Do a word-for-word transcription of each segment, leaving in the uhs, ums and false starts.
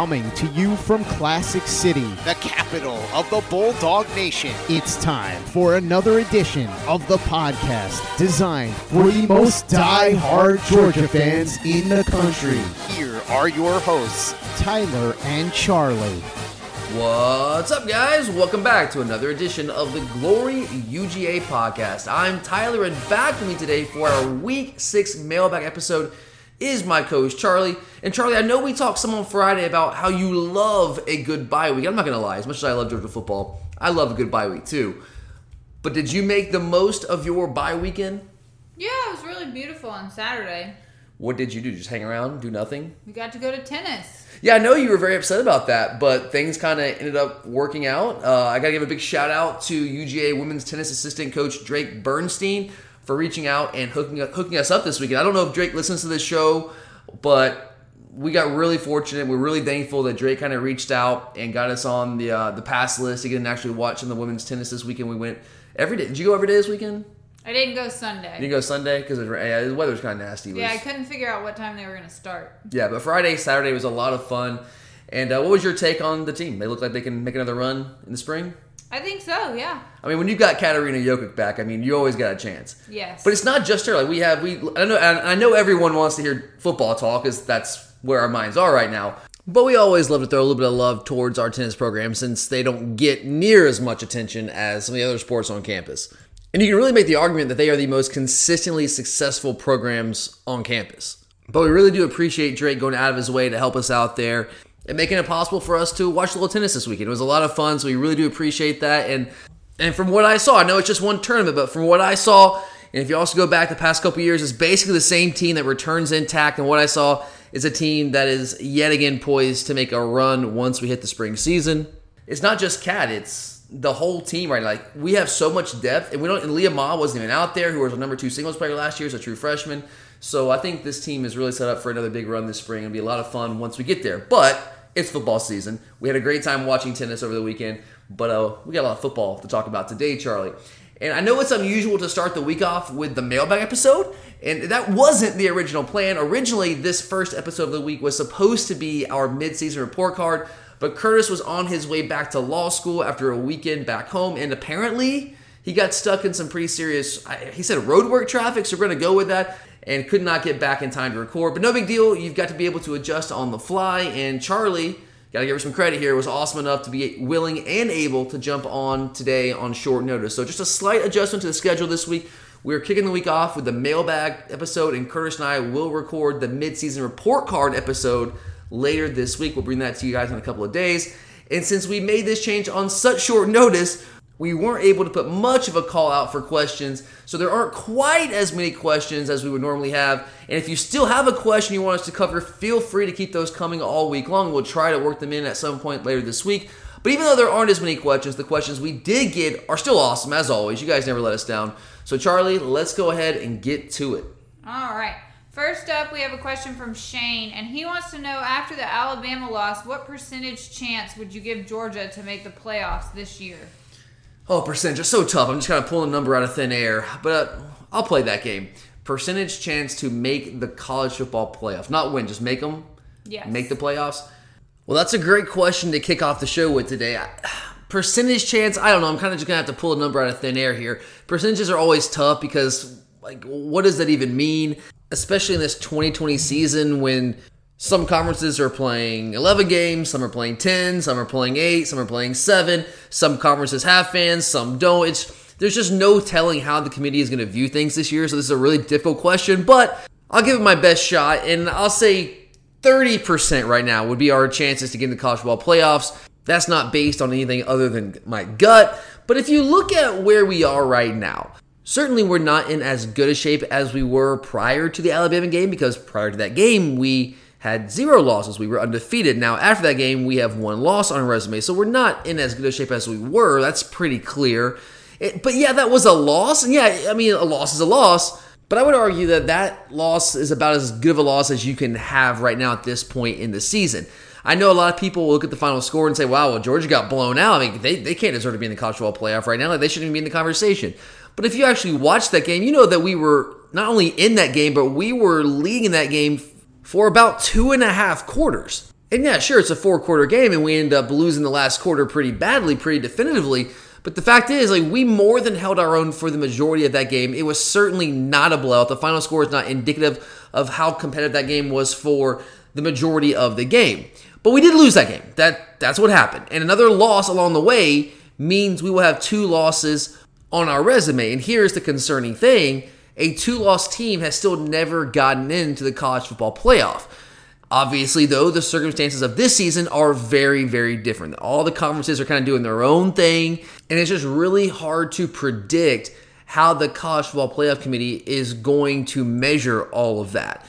Coming to you from Classic City, the capital of the Bulldog Nation. It's time for another edition of the podcast designed for the most die-hard Georgia fans in the country. Here are your hosts, Tyler and Charlie. What's up, guys? Welcome back to another edition of the Glory U G A podcast. I'm Tyler, and back with me today for our Week six mailbag episode is my coach, Charlie. And Charlie, I know we talked some on Friday about how you love a good bye week. I'm not going to lie, as much as I love Georgia football, I love a good bye week too. But did you make the most of your bye weekend? Yeah, it was really beautiful on Saturday. What did you do? Just hang around, do nothing? We got to go to tennis. Yeah, I know you were very upset about that, but things kind of ended up working out. Uh, I got to give a big shout out to U G A women's tennis assistant coach Drake Bernstein for reaching out and hooking up, hooking us up this weekend. I don't know if Drake listens to this show, but we got really fortunate. We're really thankful that Drake kind of reached out and got us on the uh, the pass list to get in actually watching the women's tennis this weekend. We went every day. Did you go every day this weekend? I didn't go Sunday. You didn't go Sunday? Because yeah, the weather was kind of nasty. Yeah, I couldn't figure out what time they were going to start. Yeah, but Friday, Saturday was a lot of fun. And uh, what was your take on the team? They look like they can make another run in the spring? I think so, yeah. I mean, when you've got Katarina Jokic back, I mean, you always got a chance. Yes. But it's not just her. Like we have, we I know, I know everyone wants to hear football talk, because that's where our minds are right now. But we always love to throw a little bit of love towards our tennis program, since they don't get near as much attention as some of the other sports on campus. And you can really make the argument that they are the most consistently successful programs on campus. But we really do appreciate Drake going out of his way to help us out there and making it possible for us to watch a little tennis this weekend. It was a lot of fun, so we really do appreciate that. And and from what I saw, I know it's just one tournament, but from what I saw, and if you also go back the past couple years, it's basically the same team that returns intact. And what I saw is a team that is yet again poised to make a run once we hit the spring season. It's not just Cat, it's the whole team right now. Like, we have so much depth, and we don't. And Leah Ma wasn't even out there, who was our number two singles player last year, as a true freshman. So I think this team is really set up for another big run this spring. It'll be a lot of fun once we get there. But it's football season. We had a great time watching tennis over the weekend, but uh, we got a lot of football to talk about today, Charlie. And I know it's unusual to start the week off with the mailbag episode, and that wasn't the original plan. Originally, this first episode of the week was supposed to be our midseason report card, but Curtis was on his way back to law school after a weekend back home, and apparently he got stuck in some pretty serious, he said, roadwork traffic, so we're going to go with that, and could not get back in time to record. But no big deal. You've got to be able to adjust on the fly. And Charlie, got to give her some credit here, was awesome enough to be willing and able to jump on today on short notice. So just a slight adjustment to the schedule this week. We're kicking the week off with the mailbag episode, and Curtis and I will record the midseason report card episode later this week. We'll bring that to you guys in a couple of days. And since we made this change on such short notice, we weren't able to put much of a call out for questions, so there aren't quite as many questions as we would normally have. And if you still have a question you want us to cover, feel free to keep those coming all week long. We'll try to work them in at some point later this week. But even though there aren't as many questions, the questions we did get are still awesome, as always. You guys never let us down. So, Charlie, let's go ahead and get to it. All right. First up, we have a question from Shane, and he wants to know, after the Alabama loss, what percentage chance would you give Georgia to make the playoffs this year? Oh, percentage is so tough. I'm just kind of pulling a number out of thin air. But uh, I'll play that game. Percentage chance to make the college football playoff. Not win, just make them. Yes. Make the playoffs. Well, that's a great question to kick off the show with today. I, percentage chance, I don't know. I'm kind of just going to have to pull a number out of thin air here. Percentages are always tough because, like, what does that even mean? Especially in this twenty twenty season when some conferences are playing eleven games, some are playing ten, some are playing eight, some are playing seven. Some conferences have fans, some don't. It's, there's just no telling how the committee is going to view things this year, so this is a really difficult question, but I'll give it my best shot, and I'll say thirty percent right now would be our chances to get into the college football playoffs. That's not based on anything other than my gut, but if you look at where we are right now, certainly we're not in as good a shape as we were prior to the Alabama game, because prior to that game, we had zero losses. We were undefeated. Now, after that game, we have one loss on our resume, so we're not in as good a shape as we were. That's pretty clear. It, but yeah, that was a loss. And yeah, I mean, a loss is a loss, but I would argue that that loss is about as good of a loss as you can have right now at this point in the season. I know a lot of people will look at the final score and say, wow, well, Georgia got blown out. I mean, they, they can't deserve to be in the college football playoff right now. Like, they shouldn't even be in the conversation. But if you actually watch that game, you know that we were not only in that game, but we were leading that game for about two and a half quarters. And yeah, sure, it's a four-quarter game, and we end up losing the last quarter pretty badly, pretty definitively. But the fact is, like, we more than held our own for the majority of that game. It was certainly not a blowout. The final score is not indicative of how competitive that game was for the majority of the game. But we did lose that game. That That's what happened. And another loss along the way means we will have two losses on our resume. And here's the concerning thing. A two-loss team has still never gotten into the college football playoff. Obviously, though, the circumstances of this season are very, very different. All the conferences are kind of doing their own thing, and it's just really hard to predict how the college football playoff committee is going to measure all of that.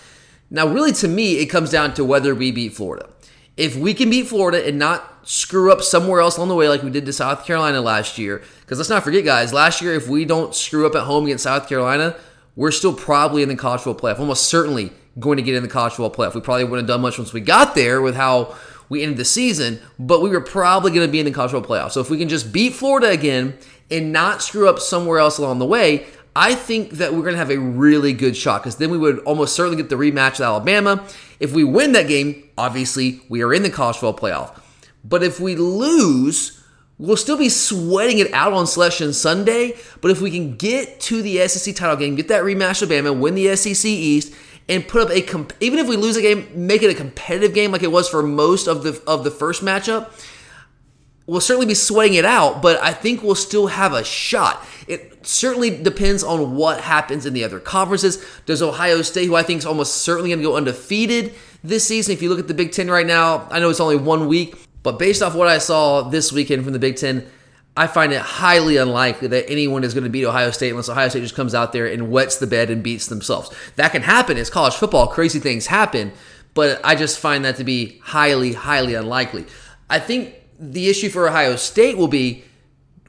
Now, really, to me, it comes down to whether we beat Florida. If we can beat Florida and not screw up somewhere else along the way like we did to South Carolina last year, because let's not forget, guys, last year, if we don't screw up at home against South Carolina, we're still probably in the college football playoff, almost certainly going to get in the college football playoff. We probably wouldn't have done much once we got there with how we ended the season, but we were probably going to be in the college football playoff. So if we can just beat Florida again and not screw up somewhere else along the way, I think that we're going to have a really good shot, because then we would almost certainly get the rematch with Alabama. If we win that game, obviously we are in the college football playoff. But if we lose, we'll still be sweating it out on Selection Sunday, but if we can get to the S E C title game, get that rematch with Alabama, win the S E C East, and put up a comp- even if we lose a game, make it a competitive game like it was for most of the of the first matchup, we'll certainly be sweating it out, but I think we'll still have a shot. It certainly depends on what happens in the other conferences. Does Ohio State, who I think is almost certainly going to go undefeated this season, if you look at the Big Ten right now, I know it's only one week, but based off what I saw this weekend from the Big Ten, I find it highly unlikely that anyone is going to beat Ohio State unless Ohio State just comes out there and wets the bed and beats themselves. That can happen. It's college football. Crazy things happen, but I just find that to be highly, highly unlikely. I think the issue for Ohio State will be,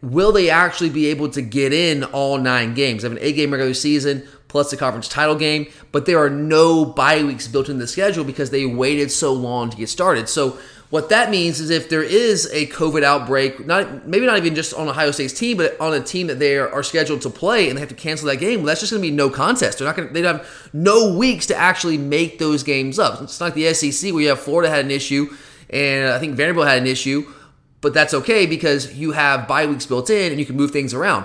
will they actually be able to get in all nine games? They have an eight-game regular season plus the conference title game, but there are no bye weeks built into the schedule because they waited so long to get started. So what that means is if there is a COVID outbreak, not maybe not even just on Ohio State's team, but on a team that they are, are scheduled to play and they have to cancel that game, well, that's just going to be no contest. They're not going to, they have no weeks to actually make those games up. It's not like the S E C where you have Florida had an issue and I think Vanderbilt had an issue, but that's okay because you have bye weeks built in and you can move things around.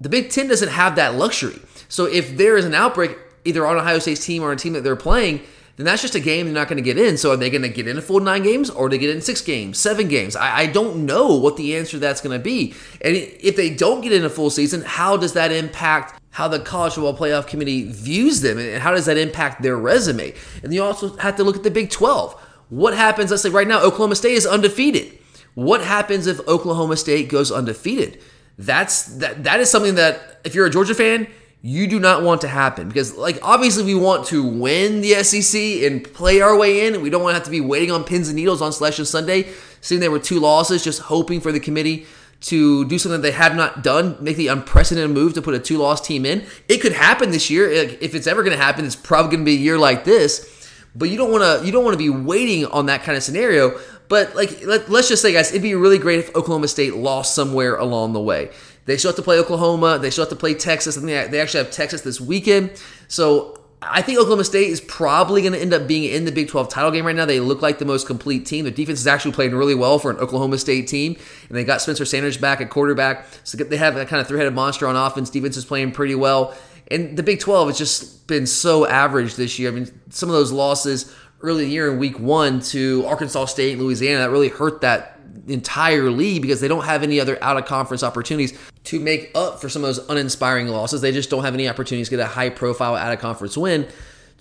The Big Ten doesn't have that luxury. So if there is an outbreak either on Ohio State's team or a team that they're playing, then that's just a game they're not going to get in. So are they going to get in a full nine games, or are they get in six games, seven games? I, I don't know what the answer to that's going to be. And if they don't get in a full season, how does that impact how the college football playoff committee views them, and how does that impact their resume? And you also have to look at the Big twelve. What happens, let's say right now, Oklahoma State is undefeated. What happens if Oklahoma State goes undefeated? That's that. That is something that, if you're a Georgia fan, you do not want to happen, because, like, obviously we want to win the S E C and play our way in, and we don't want to have to be waiting on pins and needles on Selection Sunday, seeing there were two losses, just hoping for the committee to do something that they have not done, make the unprecedented move to put a two-loss team in. It could happen this year. If it's ever going to happen, it's probably going to be a year like this, but you don't want to you don't want to be waiting on that kind of scenario. But, like, let, let's just say, guys, it'd be really great if Oklahoma State lost somewhere along the way. They still have to play Oklahoma. They still have to play Texas. And they actually have Texas this weekend. So I think Oklahoma State is probably going to end up being in the Big twelve title game right now. They look like the most complete team. Their defense is actually playing really well for an Oklahoma State team. And they got Spencer Sanders back at quarterback. So they have that kind of three-headed monster on offense. Defense is playing pretty well. And the Big twelve has just been so average this year. I mean, some of those losses early in the year in week one to Arkansas State and Louisiana, that really hurt that entire league, because they don't have any other out-of-conference opportunities to make up for some of those uninspiring losses. They just don't have any opportunities to get a high-profile out-of-conference win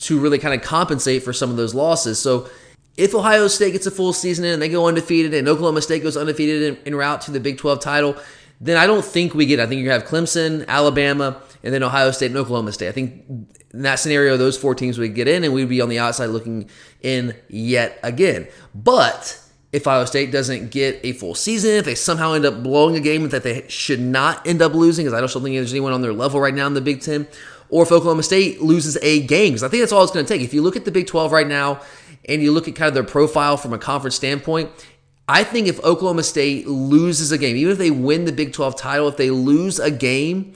to really kind of compensate for some of those losses. So if Ohio State gets a full season in and they go undefeated, and Oklahoma State goes undefeated en route to the Big twelve title, then I don't think we get it. I think you have Clemson, Alabama, and then Ohio State and Oklahoma State. I think in that scenario, those four teams would get in, and we'd be on the outside looking in yet again. But if Ohio State doesn't get a full season, if they somehow end up blowing a game that they should not end up losing, because I don't think there's anyone on their level right now in the Big Ten, or if Oklahoma State loses a game, because I think that's all it's going to take. If you look at the Big twelve right now and you look at kind of their profile from a conference standpoint, I think if Oklahoma State loses a game, even if they win the Big twelve title, if they lose a game,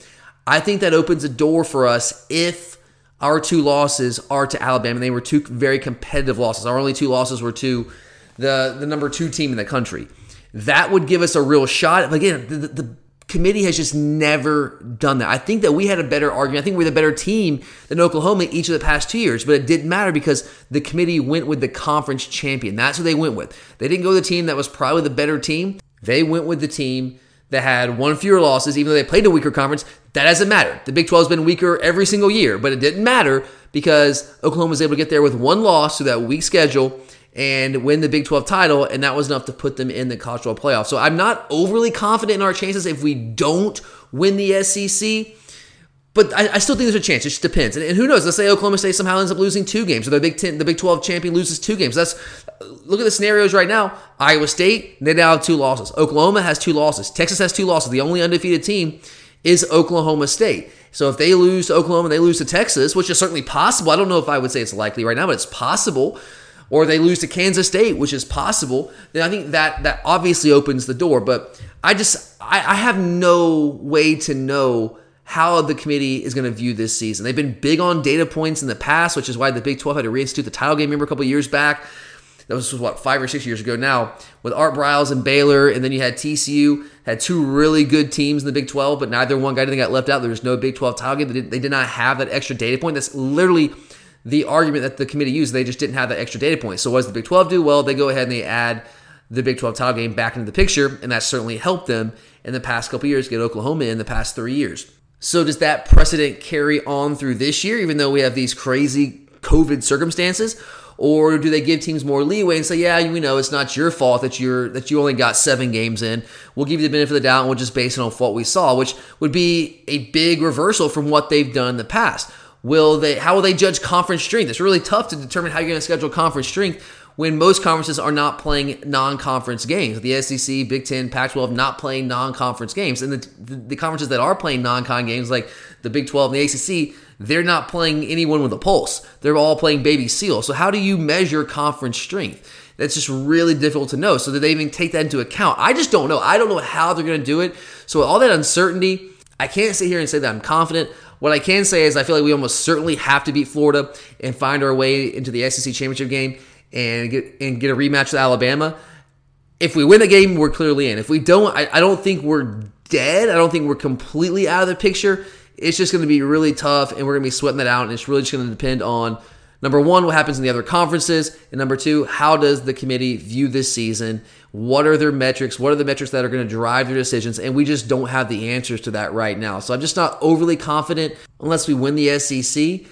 I think that opens a door for us if our two losses are to Alabama. And they were two very competitive losses. Our only two losses were to the the number two team in the country. That would give us a real shot. Again, the, the committee has just never done that. I think that we had a better argument. I think we're the better team than Oklahoma each of the past two years, but it didn't matter because the committee went with the conference champion. That's what they went with. They didn't go with the team that was probably the better team. They went with the team that had one fewer losses, even though they played a weaker conference. That doesn't matter. The Big twelve has been weaker every single year, but it didn't matter because Oklahoma was able to get there with one loss to that weak schedule and win the Big twelve title, and that was enough to put them in the college football playoff. So I'm not overly confident in our chances if we don't win the S E C, but I, I still think there's a chance. It just depends. And, and who knows? Let's say Oklahoma State somehow ends up losing two games, or the Big Ten, the Big twelve champion loses two games. That's look at the scenarios right now. Iowa State, they now have two losses. Oklahoma has two losses. Texas has two losses. The only undefeated team is Oklahoma State. So if they lose to Oklahoma, they lose to Texas, which is certainly possible. I don't know if I would say it's likely right now, but it's possible. Or they lose to Kansas State, which is possible, then I think that that obviously opens the door. But I just, I, I have no way to know how the committee is going to view this season. They've been big on data points in the past, which is why the Big twelve had to reinstitute the title game. Remember a couple of years back? That was, what, five or six years ago now, with Art Briles and Baylor, and then you had T C U, had two really good teams in the Big twelve, but neither one got anything that left out. There was no Big twelve title game. They did, they did not have that extra data point. That's literally the argument that the committee used. They just didn't have that extra data point. So what does the Big twelve do? Well, they go ahead and they add the Big twelve title game back into the picture, and that certainly helped them in the past couple years, get Oklahoma in the past three years. So does that precedent carry on through this year, even though we have these crazy COVID circumstances? Or do they give teams more leeway and say, yeah, we know it's not your fault that you're that you only got seven games in. We'll give you the benefit of the doubt, and we'll just base it on what we saw, which would be a big reversal from what they've done in the past. Will they? How will they judge conference strength? It's really tough to determine how you're going to schedule conference strength when most conferences are not playing non-conference games. The S E C, Big Ten, Pac twelve not playing non-conference games. And the, the, the conferences that are playing non-con games, like the Big twelve and the A C C, they're not playing anyone with a pulse. They're all playing baby seal. So how do you measure conference strength? That's just really difficult to know. So do they even take that into account? I just don't know. I don't know how they're going to do it. So with all that uncertainty, I can't sit here and say that I'm confident. What I can say is I feel like we almost certainly have to beat Florida and find our way into the S E C championship game and get and get a rematch with Alabama. If we win the game, we're clearly in. If we don't, I, I don't think we're dead. I don't think we're completely out of the picture. It's just going to be really tough, and we're going to be sweating that out, and it's really just going to depend on, number one, what happens in the other conferences, and number two, how does the committee view this season? What are their metrics? What are the metrics that are going to drive their decisions? And we just don't have the answers to that right now. So I'm just not overly confident unless we win the S E C.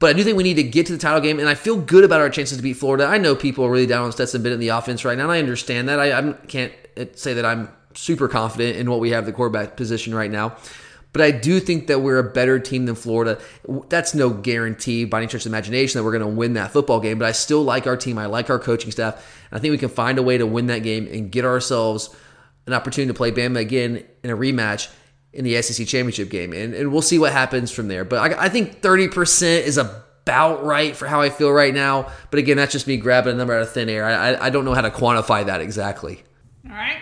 But I do think we need to get to the title game, and I feel good about our chances to beat Florida. I know people are really down on Stetson Bennett in the offense right now, and I understand that. I, I can't say that I'm super confident in what we have at the quarterback position right now. But I do think that we're a better team than Florida. That's no guarantee by any stretch of the imagination that we're going to win that football game. But I still like our team. I like our coaching staff. And I think we can find a way to win that game and get ourselves an opportunity to play Bama again in a rematch in the S E C championship game. And, and we'll see what happens from there. But I, I think thirty percent is about right for how I feel right now. But again, that's just me grabbing a number out of thin air. I, I, I don't know how to quantify that exactly. All right.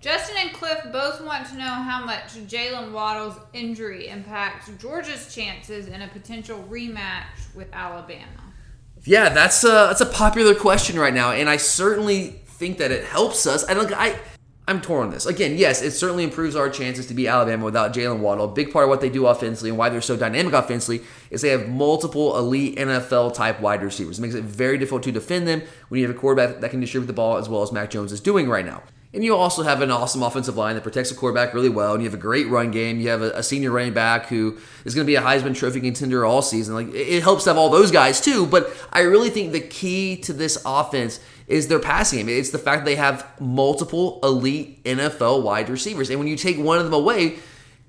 Justin and Cliff both want to know how much Jaylen Waddle's injury impacts Georgia's chances in a potential rematch with Alabama. Yeah, that's a, that's a popular question right now, and I certainly think that it helps us. And look, I, I'm torn on this. Again, yes, it certainly improves our chances to beat Alabama without Jaylen Waddle. A big part of what they do offensively and why they're so dynamic offensively is they have multiple elite N F L-type wide receivers. It makes it very difficult to defend them when you have a quarterback that can distribute the ball as well as Mac Jones is doing right now. And you also have an awesome offensive line that protects the quarterback really well, and you have a great run game. You have a, a senior running back who is going to be a Heisman Trophy contender all season. Like, it, it helps to have all those guys too, but I really think the key to this offense is their passing game. It's the fact that they have multiple elite N F L wide receivers, and when you take one of them away,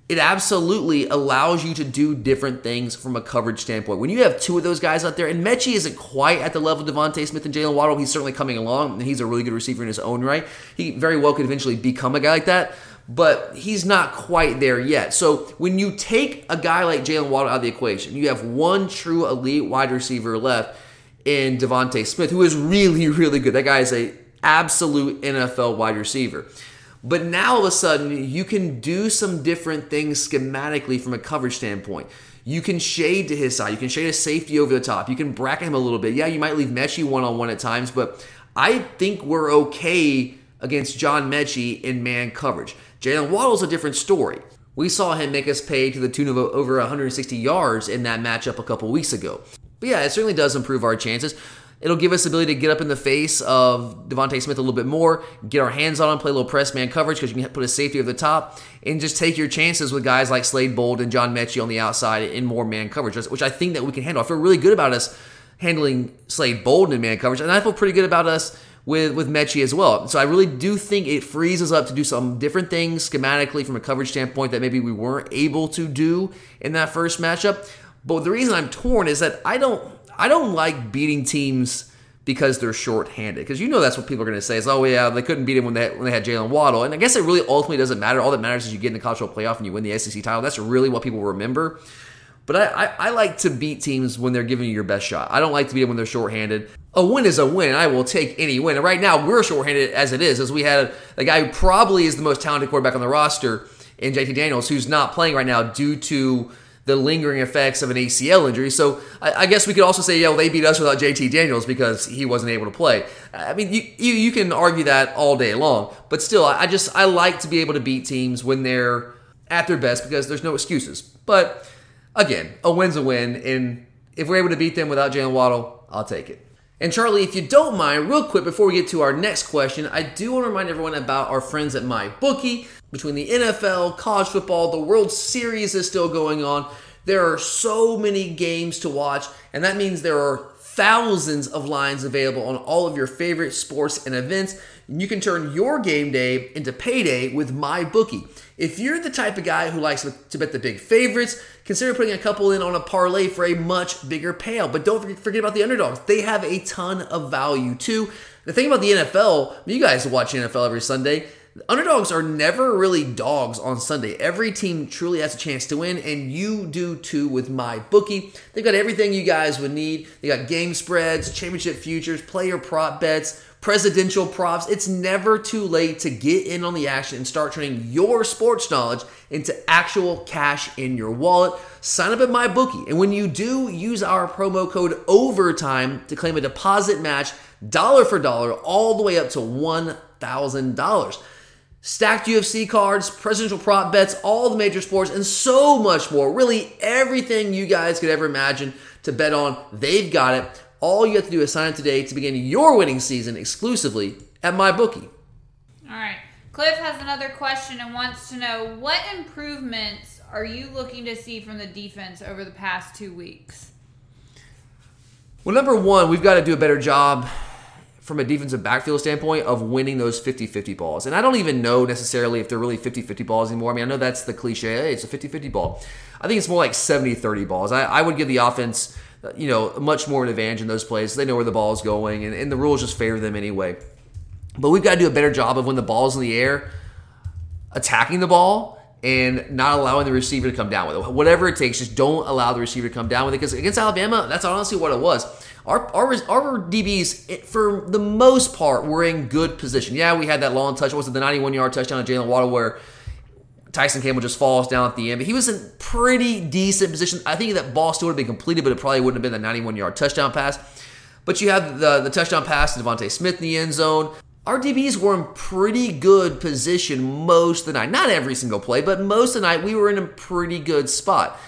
it absolutely allows you to do different things from a coverage standpoint. When you have two of those guys out there, and Metchie isn't quite at the level of DeVonta Smith and Jaylen Waddle, he's certainly coming along, and he's a really good receiver in his own right. He very well could eventually become a guy like that, but he's not quite there yet. So when you take a guy like Jaylen Waddle out of the equation, you have one true elite wide receiver left in DeVonta Smith, who is really, really good. That guy is an absolute N F L wide receiver. But now all of a sudden, you can do some different things schematically from a coverage standpoint. You can shade to his side. You can shade a safety over the top. You can bracket him a little bit. Yeah, you might leave Metchie one-on-one at times, but I think we're okay against John Metchie in man coverage. Jaylen Waddle's a different story. We saw him make us pay to the tune of over one hundred sixty yards in that matchup a couple weeks ago. But yeah, it certainly does improve our chances. It'll give us the ability to get up in the face of DeVonta Smith a little bit more, get our hands on him, play a little press man coverage because you can put a safety over the top, and just take your chances with guys like Slade Bolden and John Metchie on the outside in more man coverage, which I think that we can handle. I feel really good about us handling Slade Bolden in man coverage, and I feel pretty good about us with with Metchie as well. So I really do think it frees us up to do some different things schematically from a coverage standpoint that maybe we weren't able to do in that first matchup. But the reason I'm torn is that I don't I don't like beating teams because they're shorthanded. Because you know that's what people are going to say. It's, oh, yeah, they couldn't beat him when they, when they had Jaylen Waddle. And I guess it really ultimately doesn't matter. All that matters is you get in the college football playoff and you win the S E C title. That's really what people remember. But I, I, I like to beat teams when they're giving you your best shot. I don't like to beat them when they're shorthanded. A win is a win. I will take any win. And right now, we're shorthanded as it is, as we had a guy who probably is the most talented quarterback on the roster in J T Daniels, who's not playing right now due to the lingering effects of an A C L injury. So I, I guess we could also say, yeah, well, they beat us without J T Daniels because he wasn't able to play. I mean, you you, you can argue that all day long. But still, I, I just I like to be able to beat teams when they're at their best because there's no excuses. But again, a win's a win, and if we're able to beat them without Jaylen Waddle, I'll take it. And Charlie, if you don't mind, real quick before we get to our next question, I do want to remind everyone about our friends at MyBookie. Between the N F L, college football, the World Series is still going on. There are so many games to watch, and that means there are thousands of lines available on all of your favorite sports and events. You can turn your game day into payday with MyBookie. If you're the type of guy who likes to bet the big favorites, consider putting a couple in on a parlay for a much bigger payout. But don't forget about the underdogs. They have a ton of value too. The thing about the N F L, you guys watch N F L every Sunday, underdogs are never really dogs on Sunday. Every team truly has a chance to win, and you do too with MyBookie. They've got everything you guys would need. They got game spreads, championship futures, player prop bets, presidential props. It's never too late to get in on the action and start turning your sports knowledge into actual cash in your wallet. Sign up at MyBookie, and when you do, use our promo code OVERTIME to claim a deposit match dollar for dollar all the way up to one thousand dollars. Stacked U F C cards, presidential prop bets, all the major sports, and so much more. Really, everything you guys could ever imagine to bet on, they've got it. All you have to do is sign up today to begin your winning season exclusively at MyBookie. All right. Cliff has another question and wants to know, what improvements are you looking to see from the defense over the past two weeks? Well, number one, we've got to do a better job from a defensive backfield standpoint of winning those fifty-fifty balls. And I don't even know necessarily if they're really fifty-fifty balls anymore. I mean, I know that's the cliche, hey, it's a fifty-fifty ball. I think it's more like seventy-thirty balls. I, I would give the offense, you know, much more of an advantage in those plays. They know where the ball is going, and, and the rules just favor them anyway. But we've got to do a better job of when the ball's in the air, attacking the ball, and not allowing the receiver to come down with it. Whatever it takes, just don't allow the receiver to come down with it. Because against Alabama, that's honestly what it was. Our, our, our D Bs, it, for the most part, were in good position. Yeah, we had that long touch. Was it the ninety-one-yard touchdown of Jaylen Waddle where Tyson Campbell just falls down at the end? But he was in pretty decent position. I think that ball still would have been completed, but it probably wouldn't have been the ninety-one-yard touchdown pass. But you have the, the touchdown pass to DeVonta Smith in the end zone. Our D Bs were in pretty good position most of the night. Not every single play, but most of the night we were in a pretty good spot.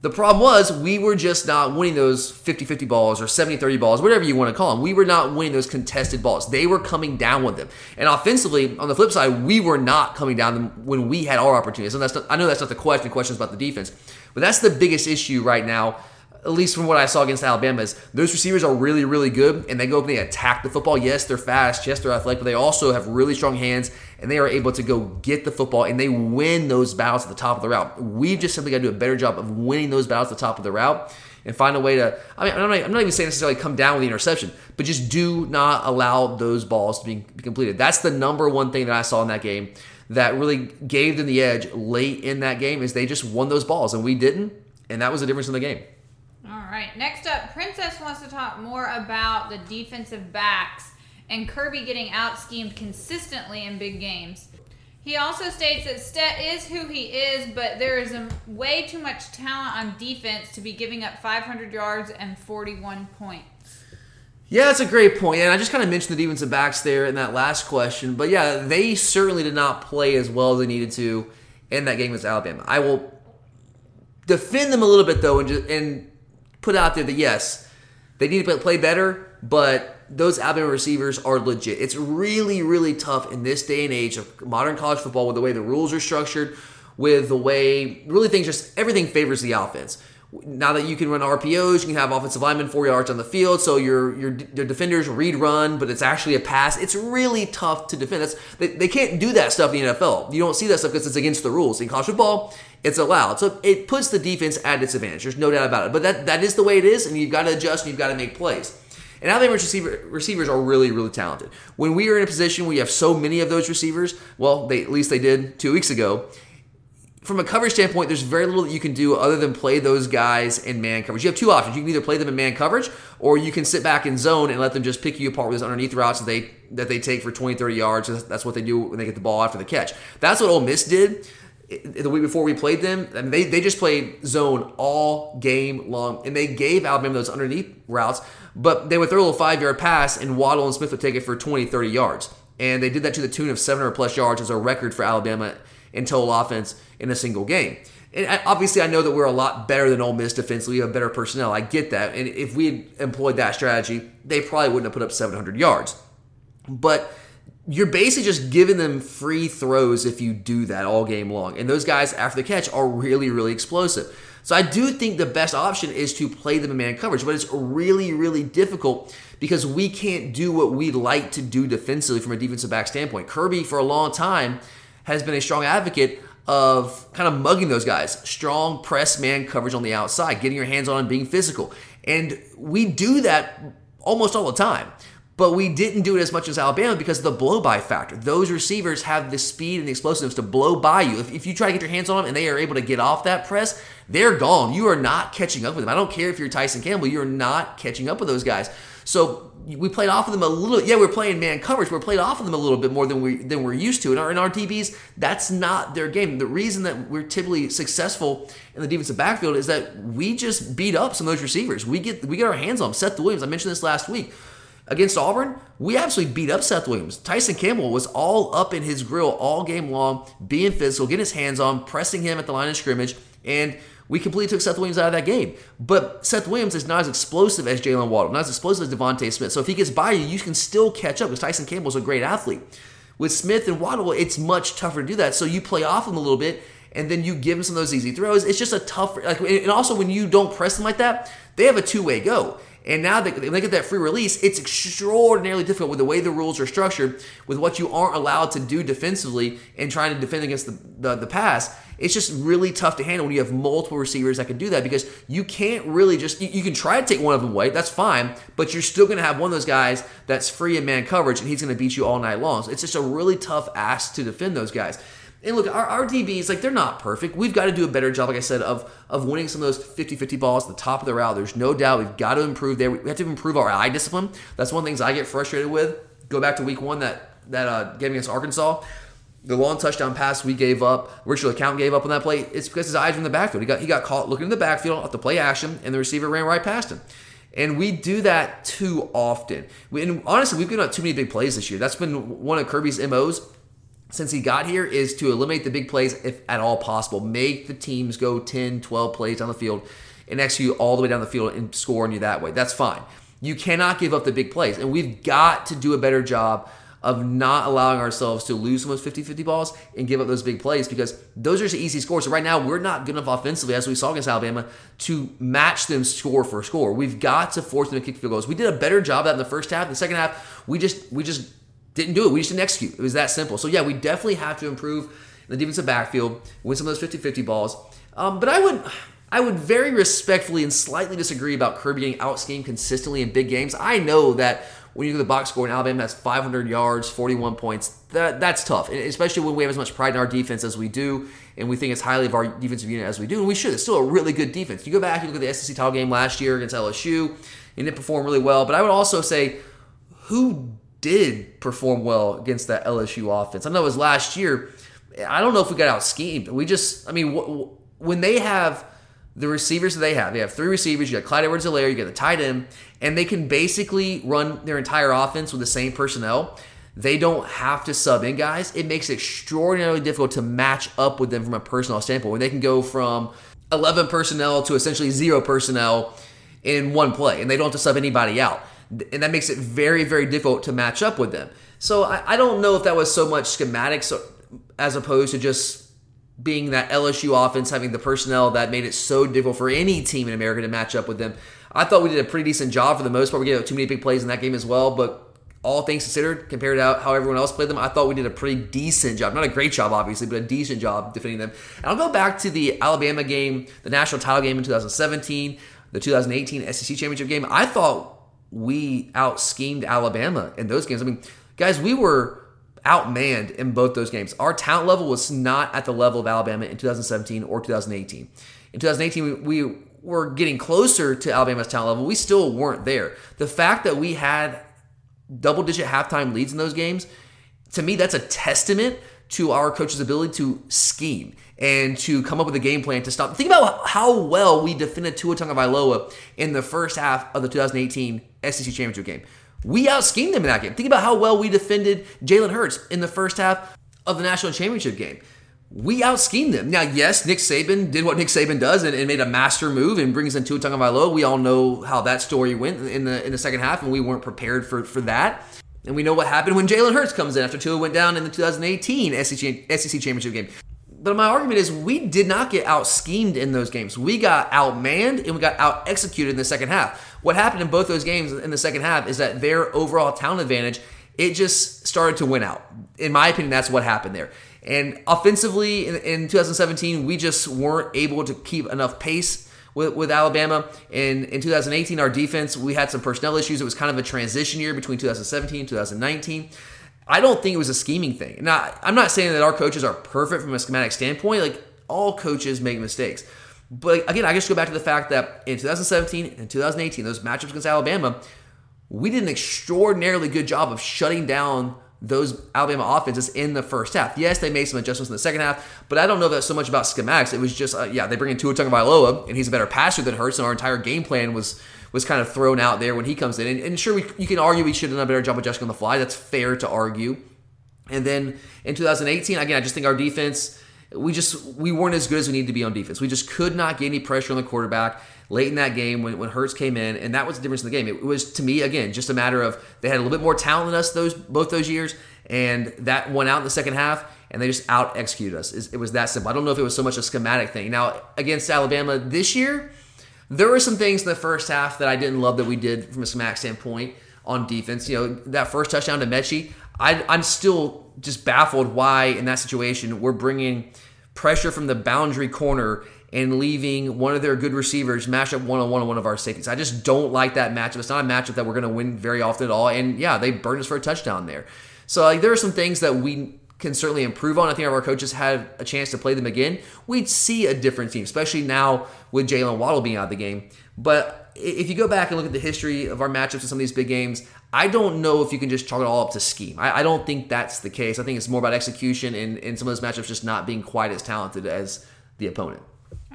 The problem was we were just not winning those fifty-fifty balls or seventy-thirty balls, whatever you want to call them. We were not winning those contested balls. They were coming down with them. And offensively, on the flip side, we were not coming down when we had our opportunities. And that's not, I know that's not the question. The question is about the defense. But that's the biggest issue right now, at least from what I saw against Alabama, is those receivers are really, really good, and they go up and they attack the football. Yes, they're fast. Yes, they're athletic, but they also have really strong hands, and they are able to go get the football, and they win those battles at the top of the route. We've just simply got to do a better job of winning those battles at the top of the route and find a way to, I mean, I'm not, I'm not even saying necessarily come down with the interception, but just do not allow those balls to be, be completed. That's the number one thing that I saw in that game that really gave them the edge late in that game is they just won those balls, and we didn't, and that was the difference in the game. All right, next up, Princess wants to talk more about the defensive backs and Kirby getting out-schemed consistently in big games. He also states that Stet is who he is, but there is a way too much talent on defense to be giving up five hundred yards and forty-one points. Yeah, that's a great point. And I just kind of mentioned the defensive backs there in that last question. But yeah, they certainly did not play as well as they needed to in that game against Alabama. I will defend them a little bit, though, and just, and put out there that, yes, they need to play better, but those Alabama receivers are legit. It's really, really tough in this day and age of modern college football with the way the rules are structured, with the way really things just everything favors the offense. Now that you can run R P Os, you can have offensive linemen four yards on the field, so your your, your defenders read run, but it's actually a pass. It's really tough to defend. That's, they, they can't do that stuff in the N F L. You don't see that stuff because it's against the rules. In college football, it's allowed. So it puts the defense at its advantage. There's no doubt about it. But that, that is the way it is, and you've got to adjust and you've got to make plays. And Alabama receiver, receivers are really, really talented. When we are in a position where you have so many of those receivers, well, they, at least they did two weeks ago, from a coverage standpoint, there's very little that you can do other than play those guys in man coverage. You have two options. You can either play them in man coverage, or you can sit back in zone and let them just pick you apart with those underneath routes that they that they take for twenty, thirty yards. That's what they do when they get the ball after the catch. That's what Ole Miss did the week before we played them. I mean, they, they just played zone all game long, and they gave Alabama those underneath routes, but they would throw a little five-yard pass, and Waddle and Smith would take it for twenty, thirty yards. And they did that to the tune of seven hundred plus yards as a record for Alabama in total offense in a single game. And obviously, I know that we're a lot better than Ole Miss defensively. We have better personnel. I get that. And if we had employed that strategy, they probably wouldn't have put up seven hundred yards. But you're basically just giving them free throws if you do that all game long. And those guys, after the catch, are really, really explosive. So I do think the best option is to play them in man coverage, but it's really, really difficult because we can't do what we like to do defensively from a defensive back standpoint. Kirby, for a long time, has been a strong advocate of kind of mugging those guys. Strong press man coverage on the outside, getting your hands on and being physical. And we do that almost all the time. But we didn't do it as much as Alabama because of the blow-by factor. Those receivers have the speed and the explosiveness to blow by you. If, if you try to get your hands on them and they are able to get off that press, they're gone. You are not catching up with them. I don't care if you're Tyson Campbell. You're not catching up with those guys. So we played off of them a little. Yeah, we're playing man coverage. We're played off of them a little bit more than, we, than we're used to. And our, and our D Bs, that's not their game. The reason that we're typically successful in the defensive backfield is that we just beat up some of those receivers. We get, we get our hands on them. Seth Williams, I mentioned this last week. Against Auburn, we absolutely beat up Seth Williams. Tyson Campbell was all up in his grill all game long, being physical, getting his hands on, pressing him at the line of scrimmage, and we completely took Seth Williams out of that game. But Seth Williams is not as explosive as Jaylen Waddle, not as explosive as DeVonta Smith. So if he gets by you, you can still catch up because Tyson Campbell's a great athlete. With Smith and Waddle, it's much tougher to do that. So you play off him a little bit, and then you give him some of those easy throws. It's just a tough like, – and also when you don't press them like that, they have a two-way go. And now that they get that free release, it's extraordinarily difficult with the way the rules are structured, with what you aren't allowed to do defensively and trying to defend against the, the, the pass. It's just really tough to handle when you have multiple receivers that can do that because you can't really just, you, you can try to take one of them away, that's fine, but you're still going to have one of those guys that's free in man coverage and he's going to beat you all night long. So it's just a really tough ask to defend those guys. And look, our, our D Bs, like, they're not perfect. We've got to do a better job, like I said, of of winning some of those fifty-fifty balls at the top of the route. There's no doubt we've got to improve there. We have to improve our eye discipline. That's one of the things I get frustrated with. Go back to week one, that, that uh, game against Arkansas. The long touchdown pass we gave up, Richard LeCount gave up on that play. It's because his eyes were in the backfield. He got, he got caught looking in the backfield at the play action, and the receiver ran right past him. And we do that too often. We, and honestly, we've given up too many big plays this year. That's been one of Kirby's M Os since he got here, is to eliminate the big plays if at all possible. Make the teams go ten, twelve plays down the field and execute all the way down the field and score on you that way. That's fine. You cannot give up the big plays. And we've got to do a better job of not allowing ourselves to lose some of those fifty-fifty balls and give up those big plays because those are just easy scores. So right now, we're not good enough offensively, as we saw against Alabama, to match them score for score. We've got to force them to kick field goals. We did a better job of that in the first half. In the second half, we just we just... didn't do it. We just didn't execute. It was that simple. So, yeah, we definitely have to improve in the defensive backfield, win some of those fifty-fifty balls. Um, but I would I would very respectfully and slightly disagree about Kirby getting out-schemed consistently in big games. I know that when you look at the box score and Alabama has five hundred yards, forty-one points, that, that's tough, and especially when we have as much pride in our defense as we do and we think as highly of our defensive unit as we do, and we should. It's still a really good defense. You go back and look at the S E C title game last year against L S U, and it performed really well. But I would also say who did perform well against that L S U offense. I know it was last year. I don't know if we got out schemed. We just, I mean, wh- wh- when they have the receivers that they have. They have three receivers. You got Clyde Edwards-Helaire, you got the tight end, and they can basically run their entire offense with the same personnel. They don't have to sub in guys. It makes it extraordinarily difficult to match up with them from a personnel standpoint when they can go from eleven personnel to essentially zero personnel in one play, and they don't have to sub anybody out. And that makes it very, very difficult to match up with them. So I, I don't know if that was so much schematics as opposed to just being that L S U offense having the personnel that made it so difficult for any team in America to match up with them. I thought we did a pretty decent job for the most part. We gave up too many big plays in that game as well, but all things considered, compared to how everyone else played them, I thought we did a pretty decent job. Not a great job, obviously, but a decent job defending them. And I'll go back to the Alabama game, the national title game in two thousand seventeen, the two thousand eighteen S E C championship game. I thought we out-schemed Alabama in those games. I mean, guys, we were outmanned in both those games. Our talent level was not at the level of Alabama in two thousand seventeen or two thousand eighteen. In two thousand eighteen, we, we were getting closer to Alabama's talent level. We still weren't there. The fact that we had double-digit halftime leads in those games, to me, that's a testament to our coach's ability to scheme and to come up with a game plan to stop. Think about how well we defended Tua Tagovailoa in the first half of the two thousand eighteen S E C Championship game. We out-schemed them in that game. Think about how well we defended Jalen Hurts in the first half of the National Championship game. We out-schemed them. Now, yes, Nick Saban did what Nick Saban does and, and made a master move and brings in Tua Tagovailoa. We all know how that story went in the in the second half, and we weren't prepared for, for that. And we know what happened when Jalen Hurts comes in after Tua went down in the two thousand eighteen S E C Championship game. But my argument is we did not get out-schemed in those games. We got outmanned and we got out-executed in the second half. What happened in both those games in the second half is that their overall talent advantage, it just started to win out. In my opinion, that's what happened there. And offensively, in, in two thousand seventeen, we just weren't able to keep enough pace with, with Alabama. And in two thousand eighteen, our defense, we had some personnel issues. It was kind of a transition year between two thousand seventeen and two thousand nineteen. I don't think it was a scheming thing. Now, I'm not saying that our coaches are perfect from a schematic standpoint. Like, all coaches make mistakes. But again, I just go back to the fact that in two thousand seventeen and two thousand eighteen, those matchups against Alabama, we did an extraordinarily good job of shutting down those Alabama offenses in the first half. Yes, they made some adjustments in the second half, but I don't know that's so much about schematics. It was just, uh, yeah, they bring in Tua Tagovailoa, and he's a better passer than Hurts, and our entire game plan was was kind of thrown out there when he comes in. And, and sure, we, you can argue we should have done a better job adjusting on the fly. That's fair to argue. And then in two thousand eighteen, again, I just think our defense, we just we weren't as good as we needed to be on defense. We just could not get any pressure on the quarterback late in that game when, when Hurts came in, and that was the difference in the game. It was, to me, again, just a matter of they had a little bit more talent than us those both those years, and that went out in the second half, and they just out-executed us. It was that simple. I don't know if it was so much a schematic thing. Now, against Alabama this year, there were some things in the first half that I didn't love that we did from a schematic standpoint on defense. You know, that first touchdown to Metchie, I, I'm still just baffled why in that situation we're bringing pressure from the boundary corner and leaving one of their good receivers match up one-on-one on one of our safeties. I just don't like that matchup. It's not a matchup that we're going to win very often at all. And, yeah, they burned us for a touchdown there. So, like, there are some things that we can certainly improve on. I think if our coaches had a chance to play them again, we'd see a different team, especially now with Jaylen Waddle being out of the game. But if you go back and look at the history of our matchups in some of these big games, I don't know if you can just chalk it all up to scheme. I, I don't think that's the case. I think it's more about execution and, and some of those matchups just not being quite as talented as the opponent.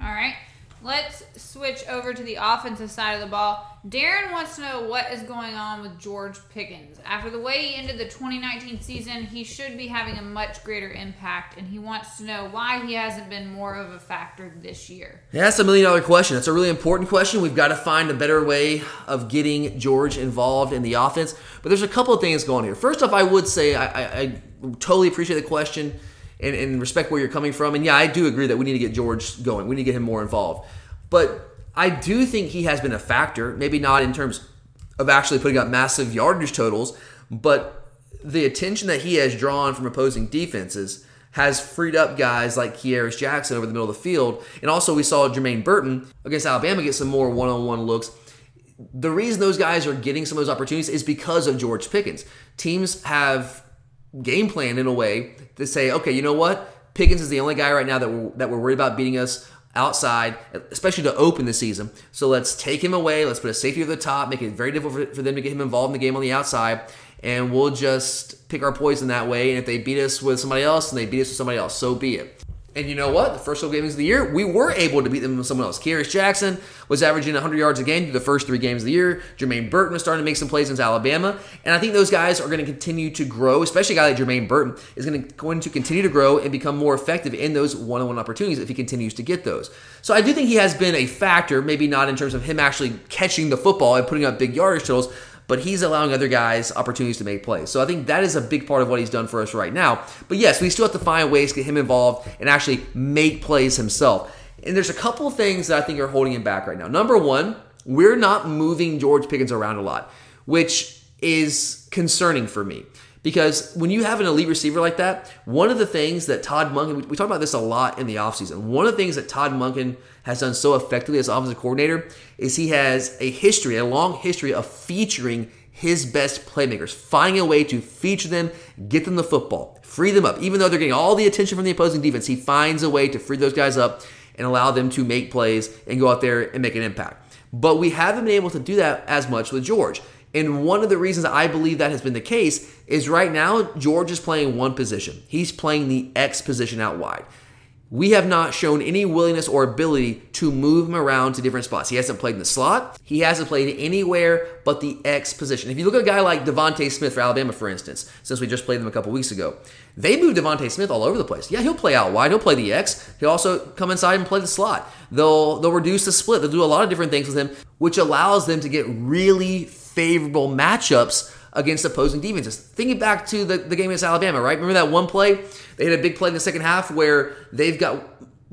All right, let's switch over to the offensive side of the ball. Darren wants to know what is going on with George Pickens. After the way he ended the twenty nineteen season, he should be having a much greater impact, and he wants to know why he hasn't been more of a factor this year. Yeah, that's a million-dollar question. That's a really important question. We've got to find a better way of getting George involved in the offense, but there's a couple of things going on here. First off, I would say I, I, I totally appreciate the question and, and respect where you're coming from, and yeah, I do agree that we need to get George going. We need to get him more involved, but I do think he has been a factor, maybe not in terms of actually putting up massive yardage totals, but the attention that he has drawn from opposing defenses has freed up guys like Kiaris Jackson over the middle of the field. And also we saw Jermaine Burton against Alabama get some more one-on-one looks. The reason those guys are getting some of those opportunities is because of George Pickens. Teams have game planned in a way to say, okay, you know what? Pickens is the only guy right now that we're, that we're worried about beating us outside, especially to open the season. So let's take him away. Let's put a safety over the top, make it very difficult for them to get him involved in the game on the outside, and we'll just pick our poison that way. And if they beat us with somebody else and they beat us with somebody else, so be it. And you know what? The first twelve games of the year, we were able to beat them with someone else. Kerris Jackson was averaging one hundred yards a game through the first three games of the year. Jermaine Burton was starting to make some plays against Alabama. And I think those guys are going to continue to grow, especially a guy like Jermaine Burton is going to, going to continue to grow and become more effective in those one-on-one opportunities if he continues to get those. So I do think he has been a factor, maybe not in terms of him actually catching the football and putting up big yardage totals, but he's allowing other guys opportunities to make plays. So I think that is a big part of what he's done for us right now. But yes, we still have to find ways to get him involved and actually make plays himself. And there's a couple of things that I think are holding him back right now. Number one, we're not moving George Pickens around a lot, which is concerning for me. Because when you have an elite receiver like that, one of the things that Todd Monken, we talk about this a lot in the offseason, one of the things that Todd Monken has done so effectively as offensive coordinator is he has a history, a long history of featuring his best playmakers, finding a way to feature them, get them the football, free them up. Even though they're getting all the attention from the opposing defense, he finds a way to free those guys up and allow them to make plays and go out there and make an impact. But we haven't been able to do that as much with George. And one of the reasons I believe that has been the case is right now, George is playing one position. He's playing the X position out wide. We have not shown any willingness or ability to move him around to different spots. He hasn't played in the slot. He hasn't played anywhere but the X position. If you look at a guy like DeVonta Smith for Alabama, for instance, since we just played them a couple weeks ago, they moved DeVonta Smith all over the place. Yeah, he'll play out wide. He'll play the X. He'll also come inside and play the slot. They'll, they'll reduce the split. They'll do a lot of different things with him, which allows them to get really favorable matchups against opposing defenses. Thinking back to the, the game against Alabama, right? Remember that one play? They had a big play in the second half where they've got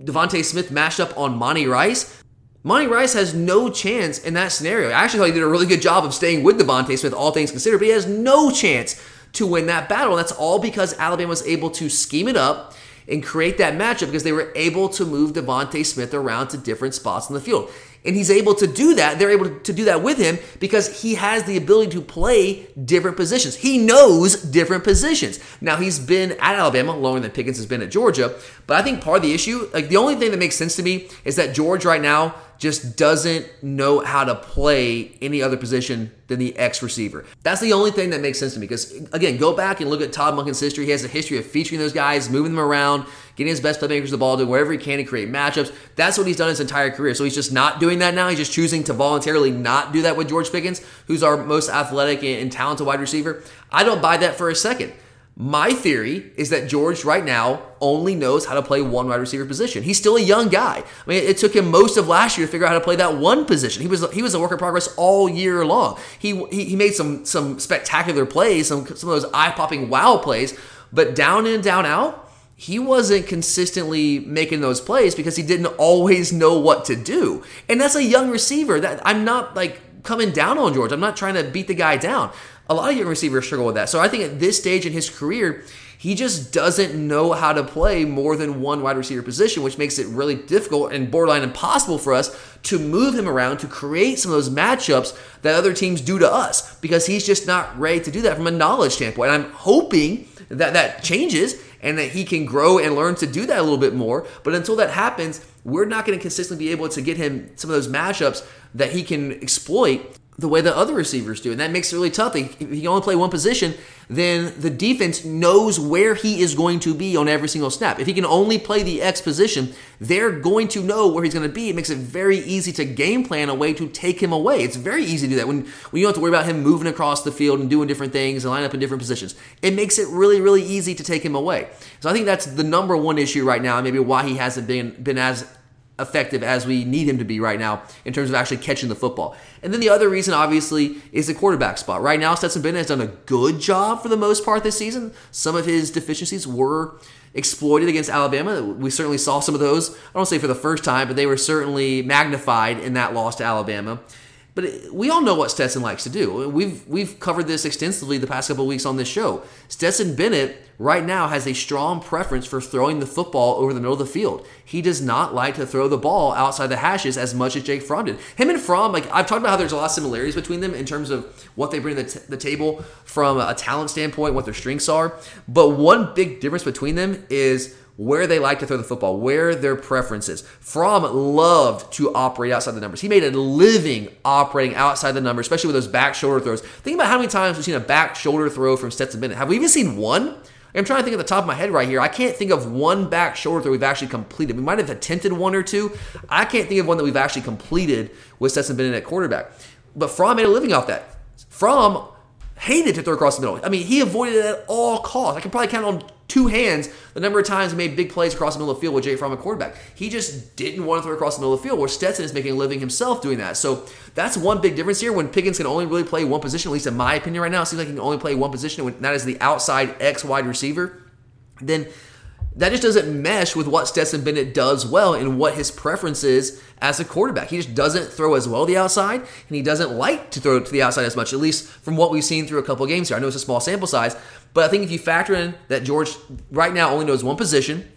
DeVonta Smith mashed up on Monty Rice. Monty Rice has no chance in that scenario. I actually thought he did a really good job of staying with DeVonta Smith, all things considered, but he has no chance to win that battle. And that's all because Alabama was able to scheme it up and create that matchup because they were able to move DeVonta Smith around to different spots on the field. And he's able to do that. They're able to do that with him because he has the ability to play different positions. He knows different positions. Now, he's been at Alabama longer than Pickens has been at Georgia, but I think part of the issue, like the only thing that makes sense to me is that George right now just doesn't know how to play any other position than the X receiver. That's the only thing that makes sense to me because, again, go back and look at Todd Monken's history. He has a history of featuring those guys, moving them around, getting his best playmakers the ball, doing wherever he can to create matchups. That's what he's done his entire career. So he's just not doing that now. He's just choosing to voluntarily not do that with George Pickens, who's our most athletic and talented wide receiver. I don't buy that for a second. My theory is that George right now only knows how to play one wide receiver position. He's still a young guy. I mean, it took him most of last year to figure out how to play that one position. He was he was a work in progress all year long. He he, he made some some spectacular plays, some some of those eye-popping wow plays, but down in, down out, he wasn't consistently making those plays because he didn't always know what to do. And that's a young receiver. That I'm not like coming down on George. I'm not trying to beat the guy down. A lot of young receivers struggle with that. So I think at this stage in his career, he just doesn't know how to play more than one wide receiver position, which makes it really difficult and borderline impossible for us to move him around to create some of those matchups that other teams do to us because he's just not ready to do that from a knowledge standpoint. And I'm hoping that that changes and that he can grow and learn to do that a little bit more. But until that happens, we're not going to consistently be able to get him some of those matchups that he can exploit the way that other receivers do. And that makes it really tough. If he can only play one position, then the defense knows where he is going to be on every single snap. If he can only play the X position, they're going to know where he's going to be. It makes it very easy to game plan a way to take him away. It's very easy to do that when, when you don't have to worry about him moving across the field and doing different things and lining up in different positions. It makes it really, really easy to take him away. So I think that's the number one issue right now, and maybe why he hasn't been, been as effective as we need him to be right now in terms of actually catching the football. And then the other reason, obviously, is the quarterback spot. Right now, Stetson Bennett has done a good job for the most part this season. Some of his deficiencies were exploited against Alabama. We certainly saw some of those. I don't say for the first time, but they were certainly magnified in that loss to Alabama. But we all know what Stetson likes to do. We've we've covered this extensively the past couple of weeks on this show. Stetson Bennett right now has a strong preference for throwing the football over the middle of the field. He does not like to throw the ball outside the hashes as much as Jake Fromm did. Him and Fromm, like I've talked about how there's a lot of similarities between them in terms of what they bring to the, t- the table from a talent standpoint, what their strengths are. But one big difference between them is where they like to throw the football, where their preference is. Fromm loved to operate outside the numbers. He made a living operating outside the numbers, especially with those back shoulder throws. Think about how many times we've seen a back shoulder throw from Stetson Bennett. Have we even seen one? I'm trying to think at the top of my head right here. I can't think of one back shoulder that we've actually completed. We might have attempted one or two. I can't think of one that we've actually completed with Stetson Bennett at quarterback. But Fromm made a living off that. Fromm hated to throw across the middle. I mean, he avoided it at all costs. I can probably count on two hands the number of times he made big plays across the middle of the field with Jake Fromm at quarterback. He just didn't want to throw across the middle of the field, where Stetson is making a living himself doing that. So that's one big difference here, when Pickens can only really play one position, at least in my opinion right now. It seems like he can only play one position, and that is the outside X wide receiver. Then that just doesn't mesh with what Stetson Bennett does well and what his preference is as a quarterback. He just doesn't throw as well the outside, and he doesn't like to throw to the outside as much, at least from what we've seen through a couple of games here. I know it's a small sample size, but I think if you factor in that George right now only knows one position,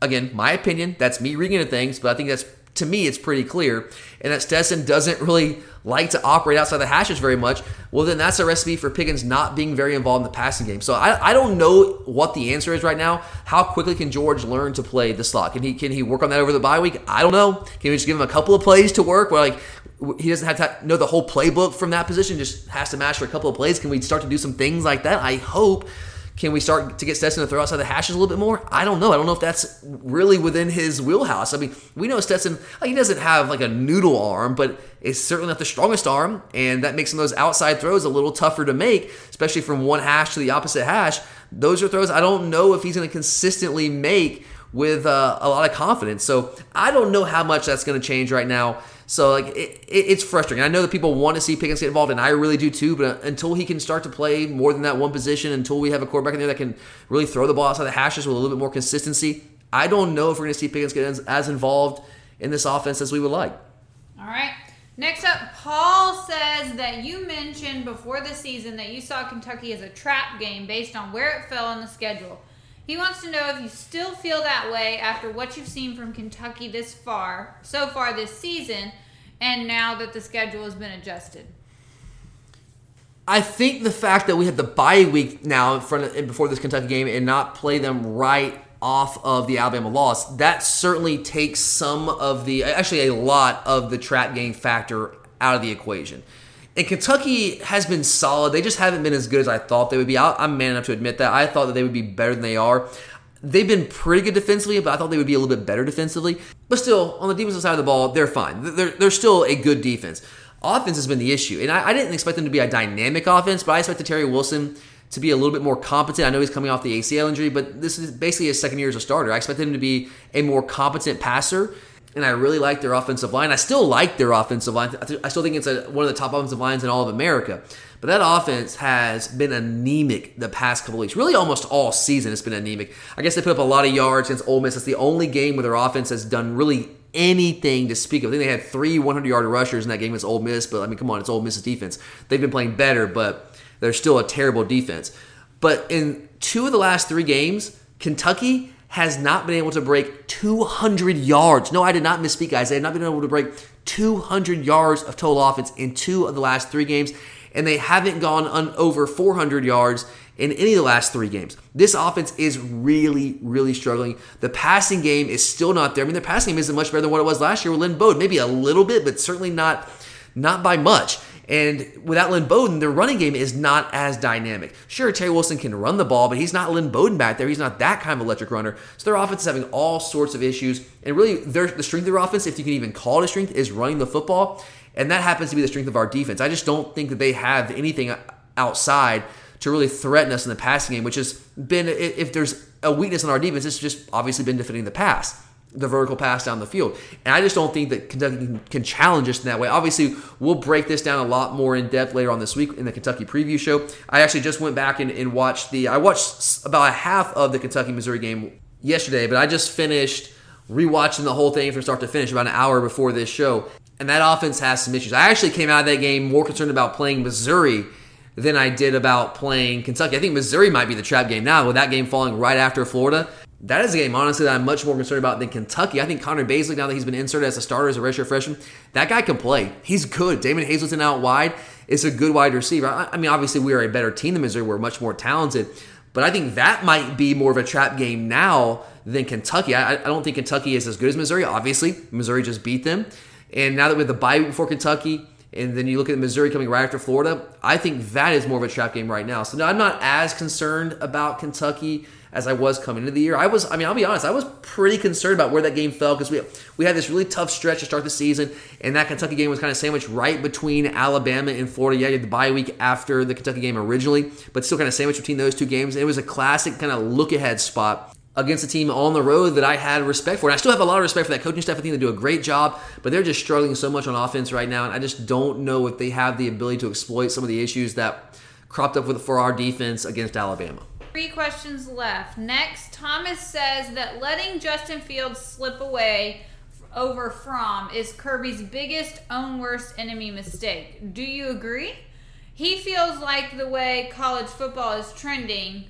again, my opinion, that's me reading into things, but I think that's, to me, it's pretty clear, and that Stetson doesn't really like to operate outside the hashes very much, well, then that's a recipe for Pickens not being very involved in the passing game. So I, I don't know what the answer is right now. How quickly can George learn to play the slot? Can he can he work on that over the bye week? I don't know. Can we just give him a couple of plays to work? Where like he doesn't have to know the whole playbook from that position, just has to match for a couple of plays. Can we start to do some things like that? I hope. Can we start to get Stetson to throw outside the hashes a little bit more? I don't know. I don't know if that's really within his wheelhouse. I mean, we know Stetson, like, he doesn't have like a noodle arm, but it's certainly not the strongest arm, and that makes some of those outside throws a little tougher to make, especially from one hash to the opposite hash. Those are throws I don't know if he's going to consistently make with uh, a lot of confidence. So I don't know how much that's going to change right now. So like it, it, it's frustrating. I know that people want to see Pickens get involved, and I really do too, but until he can start to play more than that one position, until we have a quarterback in there that can really throw the ball outside the hashes with a little bit more consistency, I don't know if we're going to see Pickens get as, as involved in this offense as we would like. All right. Next up, Paul says that you mentioned before the season that you saw Kentucky as a trap game based on where it fell on the schedule. He wants to know if you still feel that way after what you've seen from Kentucky this far, so far this season, and now that the schedule has been adjusted. I think the fact that we have the bye week now in front of, before this Kentucky game, and not play them right off of the Alabama loss, that certainly takes some of the, actually a lot of the trap game factor out of the equation. And Kentucky has been solid. They just haven't been as good as I thought they would be. I'm man enough to admit that. I thought that they would be better than they are. They've been pretty good defensively, but I thought they would be a little bit better defensively. But still, on the defensive side of the ball, they're fine. They're, they're still a good defense. Offense has been the issue. And I, I didn't expect them to be a dynamic offense, but I expected Terry Wilson to be a little bit more competent. I know he's coming off the A C L injury, but this is basically his second year as a starter. I expected him to be a more competent passer. And I really like their offensive line. I still like their offensive line. I still think it's a, one of the top offensive lines in all of America. But that offense has been anemic the past couple of weeks. Really almost all season it's been anemic. I guess they put up a lot of yards against Ole Miss. It's the only game where their offense has done really anything to speak of. I think they had three hundred-yard rushers in that game against Ole Miss. But, I mean, come on, it's Ole Miss's defense. They've been playing better, but they're still a terrible defense. But in two of the last three games, Kentucky has not been able to break two hundred yards. No, I did not misspeak, guys. They have not been able to break two hundred yards of total offense in two of the last three games, and they haven't gone on over four hundred yards in any of the last three games. This offense is really, really struggling. The passing game is still not there. I mean, their passing game isn't much better than what it was last year with Lynn Bowden. Maybe a little bit, but certainly not, not by much. And without Lynn Bowden, their running game is not as dynamic. Sure, Terry Wilson can run the ball, but he's not Lynn Bowden back there. He's not that kind of electric runner. So their offense is having all sorts of issues. And really, their, the strength of their offense, if you can even call it a strength, is running the football. And that happens to be the strength of our defense. I just don't think that they have anything outside to really threaten us in the passing game, which has been, if there's a weakness in our defense, it's just obviously been defending the pass, the vertical pass down the field. And I just don't think that Kentucky can challenge us in that way. Obviously, we'll break this down a lot more in depth later on this week in the Kentucky preview show. I actually just went back and, and watched the, I watched about a half of the Kentucky-Missouri game yesterday, but I just finished rewatching the whole thing from start to finish about an hour before this show. And that offense has some issues. I actually came out of that game more concerned about playing Missouri than I did about playing Kentucky. I think Missouri might be the trap game now, with that game falling right after Florida. That is a game, honestly, that I'm much more concerned about than Kentucky. I think Connor Basley, now that he's been inserted as a starter, as a redshirt freshman, that guy can play. He's good. Damon Hazleton out wide is a good wide receiver. I, I mean, obviously, we are a better team than Missouri. We're much more talented. But I think that might be more of a trap game now than Kentucky. I, I don't think Kentucky is as good as Missouri. Obviously, Missouri just beat them. And now that we have the bye week before Kentucky, And then you look at Missouri coming right after Florida. I think that is more of a trap game right now. So now I'm not as concerned about Kentucky as I was coming into the year. I was, I mean, I'll be honest, I was pretty concerned about where that game fell because we we had this really tough stretch to start the season, and that Kentucky game was kind of sandwiched right between Alabama and Florida. Yeah, you had the bye week after the Kentucky game originally, but still kind of sandwiched between those two games. And it was a classic kind of look-ahead spot against a team on the road that I had respect for. And I still have a lot of respect for that coaching staff. I think they do a great job, but they're just struggling so much on offense right now, and I just don't know if they have the ability to exploit some of the issues that cropped up with for our defense against Alabama. Three questions left. Next, Thomas says that letting Justin Fields slip away over Fromm is Kirby's biggest own worst enemy mistake. Do you agree? He feels like the way college football is trending,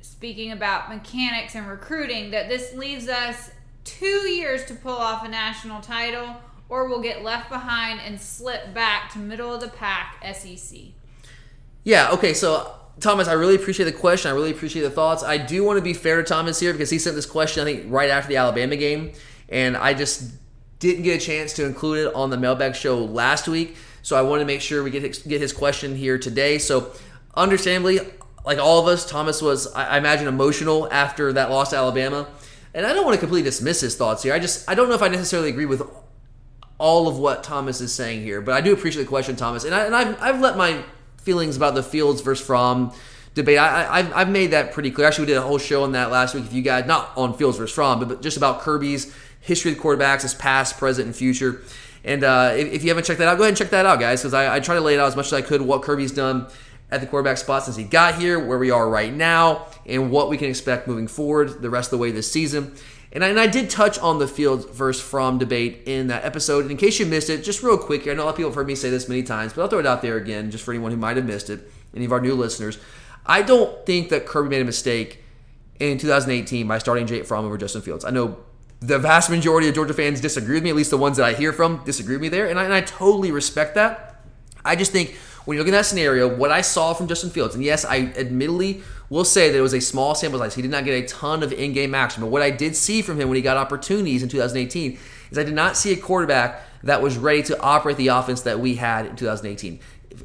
speaking about mechanics and recruiting, that this leaves us two years to pull off a national title or we'll get left behind and slip back to middle of the pack S E C. Yeah, okay, so Thomas, I really appreciate the question. I really appreciate the thoughts. I do want to be fair to Thomas here because he sent this question, I think, right after the Alabama game, and I just didn't get a chance to include it on the mailbag show last week, so I wanted to make sure we get his, get his question here today. So understandably, like all of us, Thomas was, I imagine, emotional after that loss to Alabama, and I don't want to completely dismiss his thoughts here. I just I don't know if I necessarily agree with all of what Thomas is saying here, but I do appreciate the question, Thomas, and, I, and I've, I've let my feelings about the Fields versus Fromm debate. I, I, I've made that pretty clear. Actually, we did a whole show on that last week. If you guys, not on Fields versus Fromm, but, but just about Kirby's history of quarterbacks, his past, present, and future. And uh, if, if you haven't checked that out, go ahead and check that out, guys, because I, I try to lay it out as much as I could what Kirby's done at the quarterback spot since he got here, where we are right now, and what we can expect moving forward the rest of the way this season. And I, and I did touch on the Fields versus Fromm debate in that episode. And in case you missed it, just real quick here, I know a lot of people have heard me say this many times, but I'll throw it out there again just for anyone who might have missed it, any of our new listeners. I don't think that Kirby made a mistake in two thousand eighteen by starting Jake Fromm over Justin Fields. I know the vast majority of Georgia fans disagree with me, at least the ones that I hear from disagree with me there, and I, and I totally respect that. I just think when you look at that scenario, what I saw from Justin Fields, and yes, I admittedly will say that it was a small sample size. He did not get a ton of in-game action. But what I did see from him when he got opportunities in two thousand eighteen is I did not see a quarterback that was ready to operate the offense that we had in two thousand eighteen.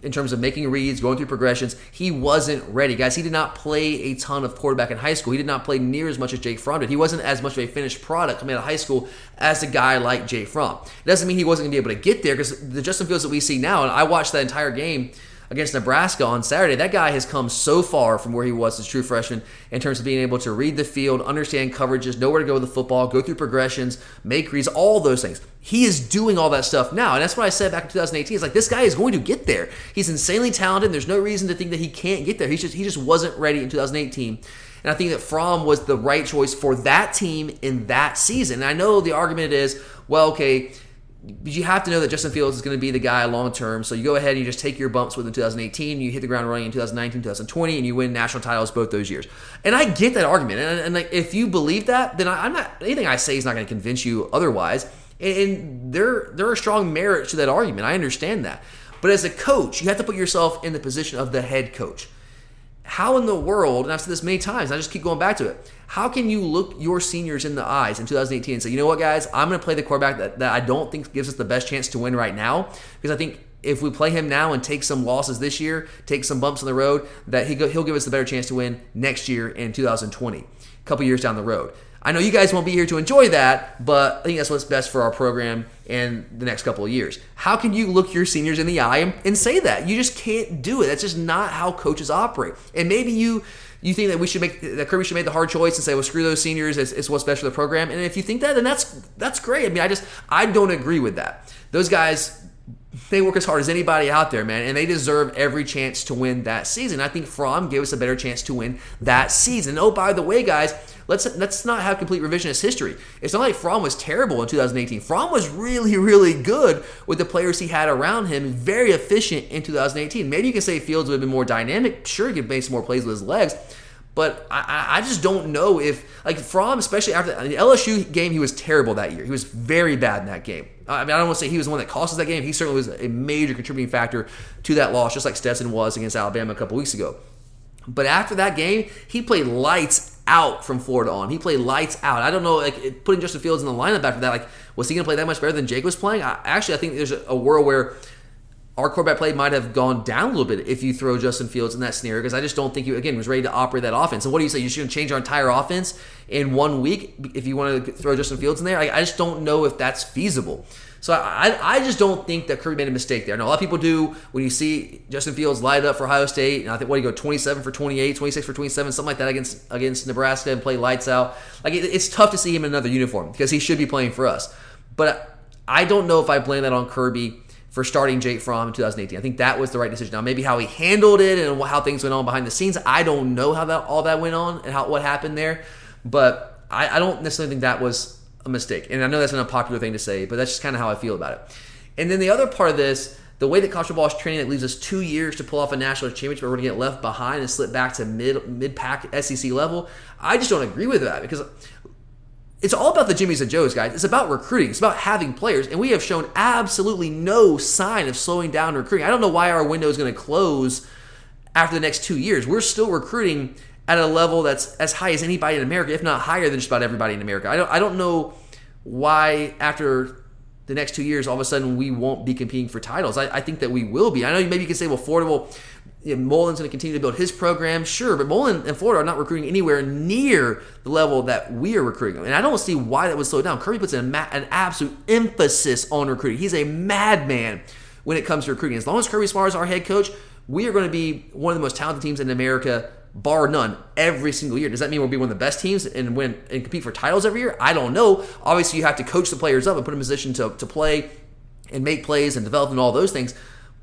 In terms of making reads, going through progressions, he wasn't ready. Guys, he did not play a ton of quarterback in high school. He did not play near as much as Jake Fromm did. He wasn't as much of a finished product coming out of high school as a guy like Jake Fromm. It doesn't mean he wasn't going to be able to get there because the Justin Fields that we see now, and I watched that entire game against Nebraska on Saturday, that guy has come so far from where he was as a true freshman in terms of being able to read the field, understand coverages, know where to go with the football, go through progressions, make reads, all those things. He is doing all that stuff now, and that's what I said back in two thousand eighteen. It's like, this guy is going to get there. He's insanely talented, and there's no reason to think that he can't get there. He's just, he just wasn't ready in two thousand eighteen. And I think that Fromm was the right choice for that team in that season. And I know the argument is, well, okay, but you have to know that Justin Fields is going to be the guy long-term, so you go ahead and you just take your bumps with him in twenty eighteen, you hit the ground running in two thousand nineteen, two thousand twenty, and you win national titles both those years. And I get that argument, and, and like, if you believe that, then I, I'm not anything I say is not going to convince you otherwise, and, and there, there are strong merits to that argument. I understand that. But as a coach, you have to put yourself in the position of the head coach. How in the world, and I've said this many times, and I just keep going back to it, how can you look your seniors in the eyes in two thousand eighteen and say, you know what, guys, I'm going to play the quarterback that, that I don't think gives us the best chance to win right now, because I think if we play him now and take some losses this year, take some bumps on the road, that he go, he'll give us the better chance to win next year in two thousand twenty, a couple years down the road. I know you guys won't be here to enjoy that, but I think that's what's best for our program in the next couple of years. How can you look your seniors in the eye and, and say that? You just can't do it. That's just not how coaches operate. And maybe you you think that we should make that Kirby should make the hard choice and say, well, screw those seniors. It's, it's what's best for the program. And if you think that, then that's that's great. I mean, I just I don't agree with that. Those guys, they work as hard as anybody out there, man, and they deserve every chance to win that season. I think Fromm gave us a better chance to win that season. And oh, by the way, guys, let's let's not have complete revisionist history. It's not like Fromm was terrible in two thousand eighteen. Fromm was really, really good with the players he had around him, very efficient in two thousand eighteen. Maybe you can say Fields would have been more dynamic. Sure, he could make some more plays with his legs, but I, I just don't know if, like Fromm, especially after the L S U game, he was terrible that year. He was very bad in that game. I mean, I don't want to say he was the one that cost us that game. He certainly was a major contributing factor to that loss, just like Stetson was against Alabama a couple weeks ago. But after that game, he played lights out from Florida on. He played lights out. I don't know, like putting Justin Fields in the lineup after that, like was he going to play that much better than Jake was playing? I, actually, I think there's a, a world where our quarterback play might have gone down a little bit if you throw Justin Fields in that scenario, because I just don't think he, again, was ready to operate that offense. And what do you say? You're just going to change our entire offense in one week if you want to throw Justin Fields in there? I, I just don't know if that's feasible. So I, I just don't think that Kirby made a mistake there. Now, a lot of people do when you see Justin Fields light up for Ohio State. And I think, what do you go, twenty-seven for twenty-eight, twenty-six for twenty-seven, something like that against against Nebraska and play lights out. Like it, It's tough to see him in another uniform because he should be playing for us. But I don't know if I blame that on Kirby for starting Jake Fromm in two thousand eighteen. I think that was the right decision. Now, maybe how he handled it and how things went on behind the scenes, I don't know how that all that went on and how what happened there. But I, I don't necessarily think that was a mistake. And I know that's an unpopular thing to say, but that's just kind of how I feel about it. And then the other part of this, the way that college football is training, it leaves us two years to pull off a national championship, but we're going to get left behind and slip back to mid, mid-pack S E C level. I just don't agree with that because it's all about the Jimmies and Joes, guys. It's about recruiting. It's about having players. And we have shown absolutely no sign of slowing down recruiting. I don't know why our window is going to close after the next two years. We're still recruiting at a level that's as high as anybody in America, if not higher than just about everybody in America. I don't I don't know why after the next two years, all of a sudden we won't be competing for titles. I, I think that we will be. I know maybe you can say, well, Florida will, you know, Mullen's going to continue to build his program. Sure, but Mullen and Florida are not recruiting anywhere near the level that we are recruiting. And I don't see why that would slow down. Kirby puts an, an absolute emphasis on recruiting. He's a madman when it comes to recruiting. As long as Kirby Smart is our head coach, we are going to be one of the most talented teams in America, bar none, every single year. Does that mean we'll be one of the best teams and win and compete for titles every year? I don't know. Obviously, you have to coach the players up and put them in position to, to play and make plays and develop and all those things.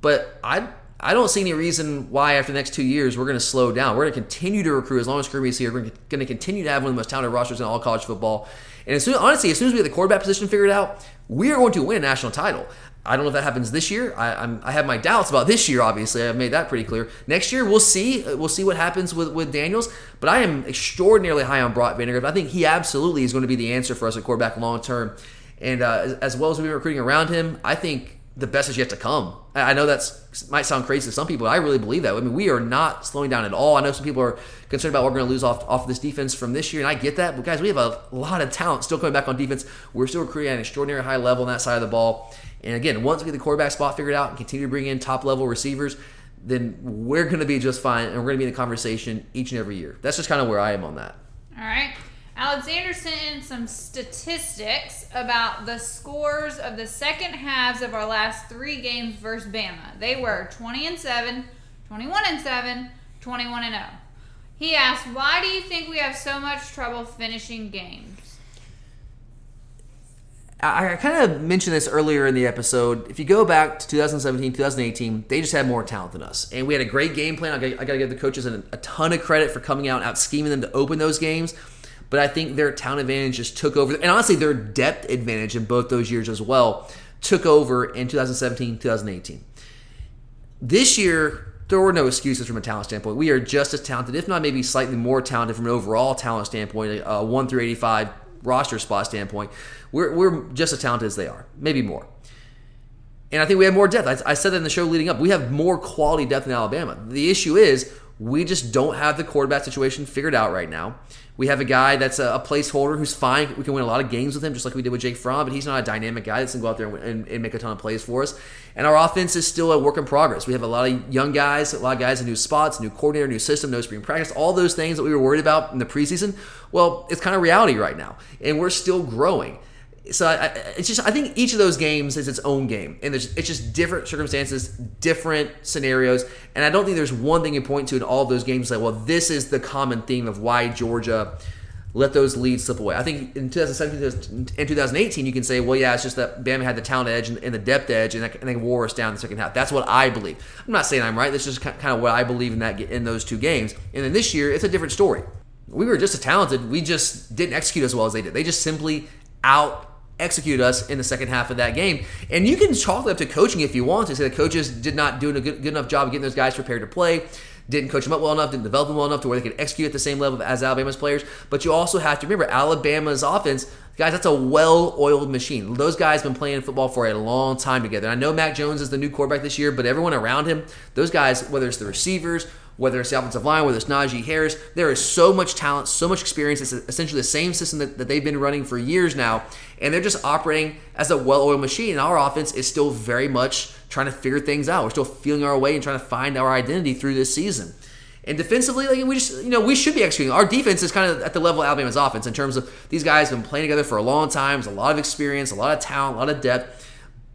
But I I don't see any reason why after the next two years we're going to slow down. We're going to continue to recruit as long as Kirby's here. We're going to continue to have one of the most talented rosters in all college football. And as soon, honestly, as soon as we have the quarterback position figured out, we are going to win a national title. I don't know if that happens this year. I, I'm, I have my doubts about this year, obviously. I've made that pretty clear. Next year, we'll see. We'll see what happens with, with Daniels. But I am extraordinarily high on Brock Vandergrift. I think he absolutely is going to be the answer for us at quarterback long term. And uh, as, as well as we've been recruiting around him, I think the best is yet to come. I, I know that might sound crazy to some people, but I really believe that. I mean, we are not slowing down at all. I know some people are concerned about what we're going to lose off, off this defense from this year, and I get that. But, guys, we have a lot of talent still coming back on defense. We're still recruiting at an extraordinary high level on that side of the ball. And again, once we get the quarterback spot figured out and continue to bring in top-level receivers, then we're going to be just fine, and we're going to be in the conversation each and every year. That's just kind of where I am on that. All right. Alexander sent in some statistics about the scores of the second halves of our last three games versus Bama. They were twenty and seven, twenty-one and seven, twenty-one and oh. He asked, why do you think we have so much trouble finishing games? I kind of mentioned this earlier in the episode. If you go back to two thousand seventeen, two thousand eighteen, they just had more talent than us. And we had a great game plan. I got to give the coaches a ton of credit for coming out and out-scheming them to open those games. But I think their talent advantage just took over. And honestly, their depth advantage in both those years as well took over in two thousand seventeen, two thousand eighteen. This year, there were no excuses from a talent standpoint. We are just as talented, if not maybe slightly more talented from an overall talent standpoint, uh, one through eighty-five roster spot standpoint. We're we're just as talented as they are, maybe more. And I think we have more depth. I, I said that in the show leading up. We have more quality depth in Alabama. The issue is we just don't have the quarterback situation figured out right now. We have a guy that's a, a placeholder who's fine. We can win a lot of games with him, just like we did with Jake Fromm, but he's not a dynamic guy that's going to go out there and, and, and make a ton of plays for us. And our offense is still a work in progress. We have a lot of young guys, a lot of guys in new spots, new coordinator, new system, no spring practice, all those things that we were worried about in the preseason. Well, it's kind of reality right now, and we're still growing. So I, I, it's just I think each of those games is its own game, and there's, it's just different circumstances, different scenarios, and I don't think there's one thing you point to in all of those games like, well, this is the common theme of why Georgia let those leads slip away. I think in twenty seventeen and twenty eighteen, you can say, well, yeah, it's just that Bama had the talent edge and, and the depth edge, and, and they wore us down in the second half. That's what I believe. I'm not saying I'm right. That's just kind of what I believe in that in those two games. And then this year, it's a different story. We were just as talented. We just didn't execute as well as they did. They just simply out execute us in the second half of that game. And you can chalk it up to coaching if you want to say the coaches did not do a good, good enough job of getting those guys prepared to play, didn't coach them up well enough, didn't develop them well enough to where they could execute at the same level as Alabama's players. But you also have to remember Alabama's offense, guys, that's a well-oiled machine. Those guys have been playing football for a long time together. And I know Mac Jones is the new quarterback this year, but everyone around him, those guys, whether it's the receivers, whether it's the offensive line, whether it's Najee Harris, there is so much talent, so much experience. It's essentially the same system that, that they've been running for years now, and they're just operating as a well-oiled machine. And our offense is still very much trying to figure things out. We're still feeling our way and trying to find our identity through this season. And defensively, like we just, you know, we should be executing. Our defense is kind of at the level of Alabama's offense in terms of these guys have been playing together for a long time. There's a lot of experience, a lot of talent, a lot of depth.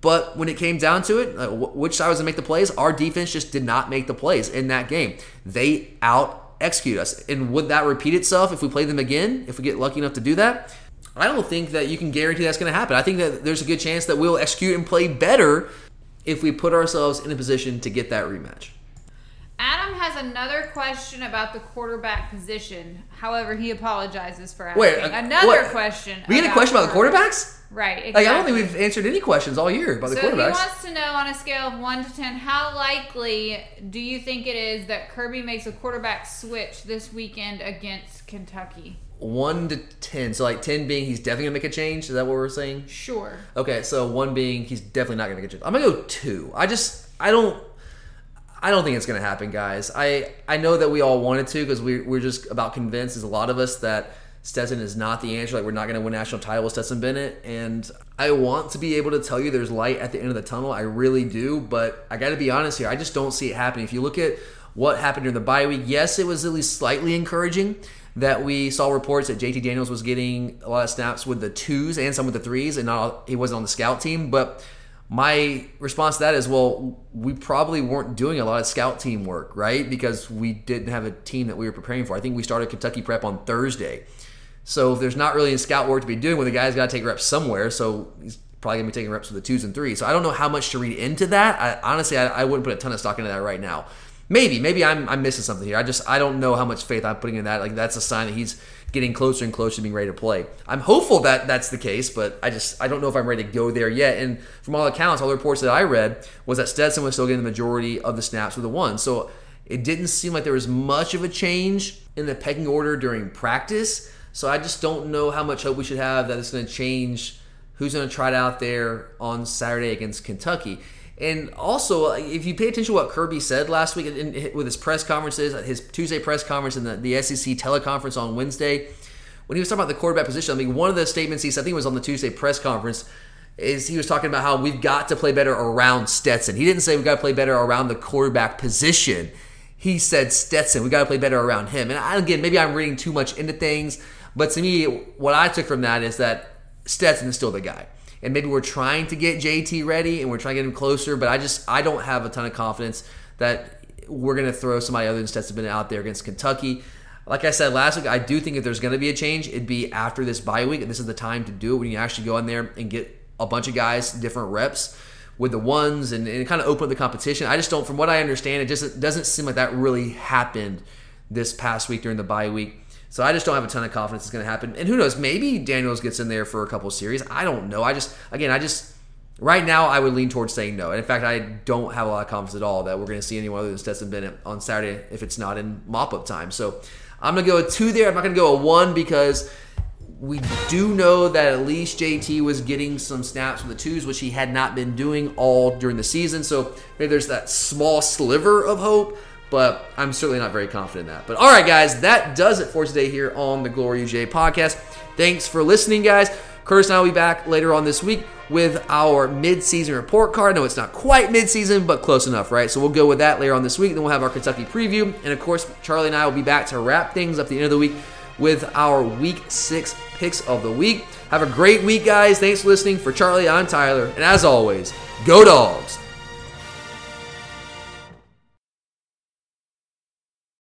But when it came down to it, uh, which side was to make the plays? Our defense just did not make the plays in that game. They out-execute us. And would that repeat itself if we play them again, if we get lucky enough to do that? I don't think that you can guarantee that's going to happen. I think that there's a good chance that we'll execute and play better if we put ourselves in a position to get that rematch. Adam has another question about the quarterback position. However, he apologizes for asking. Wait, uh, another what? question. We had a question about the quarterbacks? Right, exactly. Like, I don't think we've answered any questions all year about the so quarterbacks. So he wants to know, on a scale of one to ten, how likely do you think it is that Kirby makes a quarterback switch this weekend against Kentucky? one to ten. So, like, ten being he's definitely going to make a change? Is that what we're saying? Sure. Okay, so one being he's definitely not going to make a change. I'm going to go two. I just – I don't – I don't think it's going to happen, guys. I, I know that we all wanted to because we, we're just about convinced, as a lot of us, that Stetson is not the answer. Like, we're not going to win national title with Stetson Bennett. And I want to be able to tell you there's light at the end of the tunnel. I really do. But I got to be honest here. I just don't see it happening. If you look at what happened during the bye week, yes, it was at least slightly encouraging that we saw reports that J T Daniels was getting a lot of snaps with the twos and some with the threes, and not, he wasn't on the scout team. But my response to that is, well, we probably weren't doing a lot of scout team work, right? Because we didn't have a team that we were preparing for. I think we started Kentucky prep on Thursday. So if there's not really any scout work to be doing, well, the guy's got to take reps somewhere. So he's probably going to be taking reps with the twos and threes. So I don't know how much to read into that. I, honestly, I, I wouldn't put a ton of stock into that right now. Maybe, maybe I'm I'm missing something here. I just I don't know how much faith I'm putting in that. Like, that's a sign that he's getting closer and closer to being ready to play. I'm hopeful that that's the case, but I just I don't know if I'm ready to go there yet. And from all accounts, all the reports that I read was that Stetson was still getting the majority of the snaps with the one. So it didn't seem like there was much of a change in the pecking order during practice. So I just don't know how much hope we should have that it's going to change who's going to try it out there on Saturday against Kentucky. And also, if you pay attention to what Kirby said last week in, in, with his press conferences, his Tuesday press conference and the, the S E C teleconference on Wednesday, when he was talking about the quarterback position, I mean, one of the statements he said, I think it was on the Tuesday press conference, is he was talking about how we've got to play better around Stetson. He didn't say we've got to play better around the quarterback position. He said Stetson, we've got to play better around him. And I, again, maybe I'm reading too much into things, but to me, what I took from that is that Stetson is still the guy. And maybe we're trying to get J T ready and we're trying to get him closer, but I just I don't have a ton of confidence that we're going to throw somebody other than Stetson Bennett out there against Kentucky. Like I said last week, I do think if there's going to be a change, it'd be after this bye week, and this is the time to do it when you actually go in there and get a bunch of guys, different reps with the ones and, and kind of open up the competition. I just don't, from what I understand, it just it doesn't seem like that really happened this past week during the bye week. So I just don't have a ton of confidence it's going to happen. And who knows, maybe Daniels gets in there for a couple of series. I don't know. I just, again, I just, right now I would lean towards saying no. And in fact, I don't have a lot of confidence at all that we're going to see anyone other than Stetson Bennett on Saturday if it's not in mop-up time. So I'm going to go a two there. I'm not going to go a one because we do know that at least J T was getting some snaps from the twos, which he had not been doing all during the season. So maybe there's that small sliver of hope. But I'm certainly not very confident in that. But all right, guys, that does it for today here on the Glory U G A podcast. Thanks for listening, guys. Curtis and I will be back later on this week with our mid-season report card. No, it's not quite mid-season, but close enough, right? So we'll go with that later on this week. Then we'll have our Kentucky preview. And, of course, Charlie and I will be back to wrap things up at the end of the week with our Week six picks of the week. Have a great week, guys. Thanks for listening. For Charlie, I'm Tyler. And, as always, go Dogs.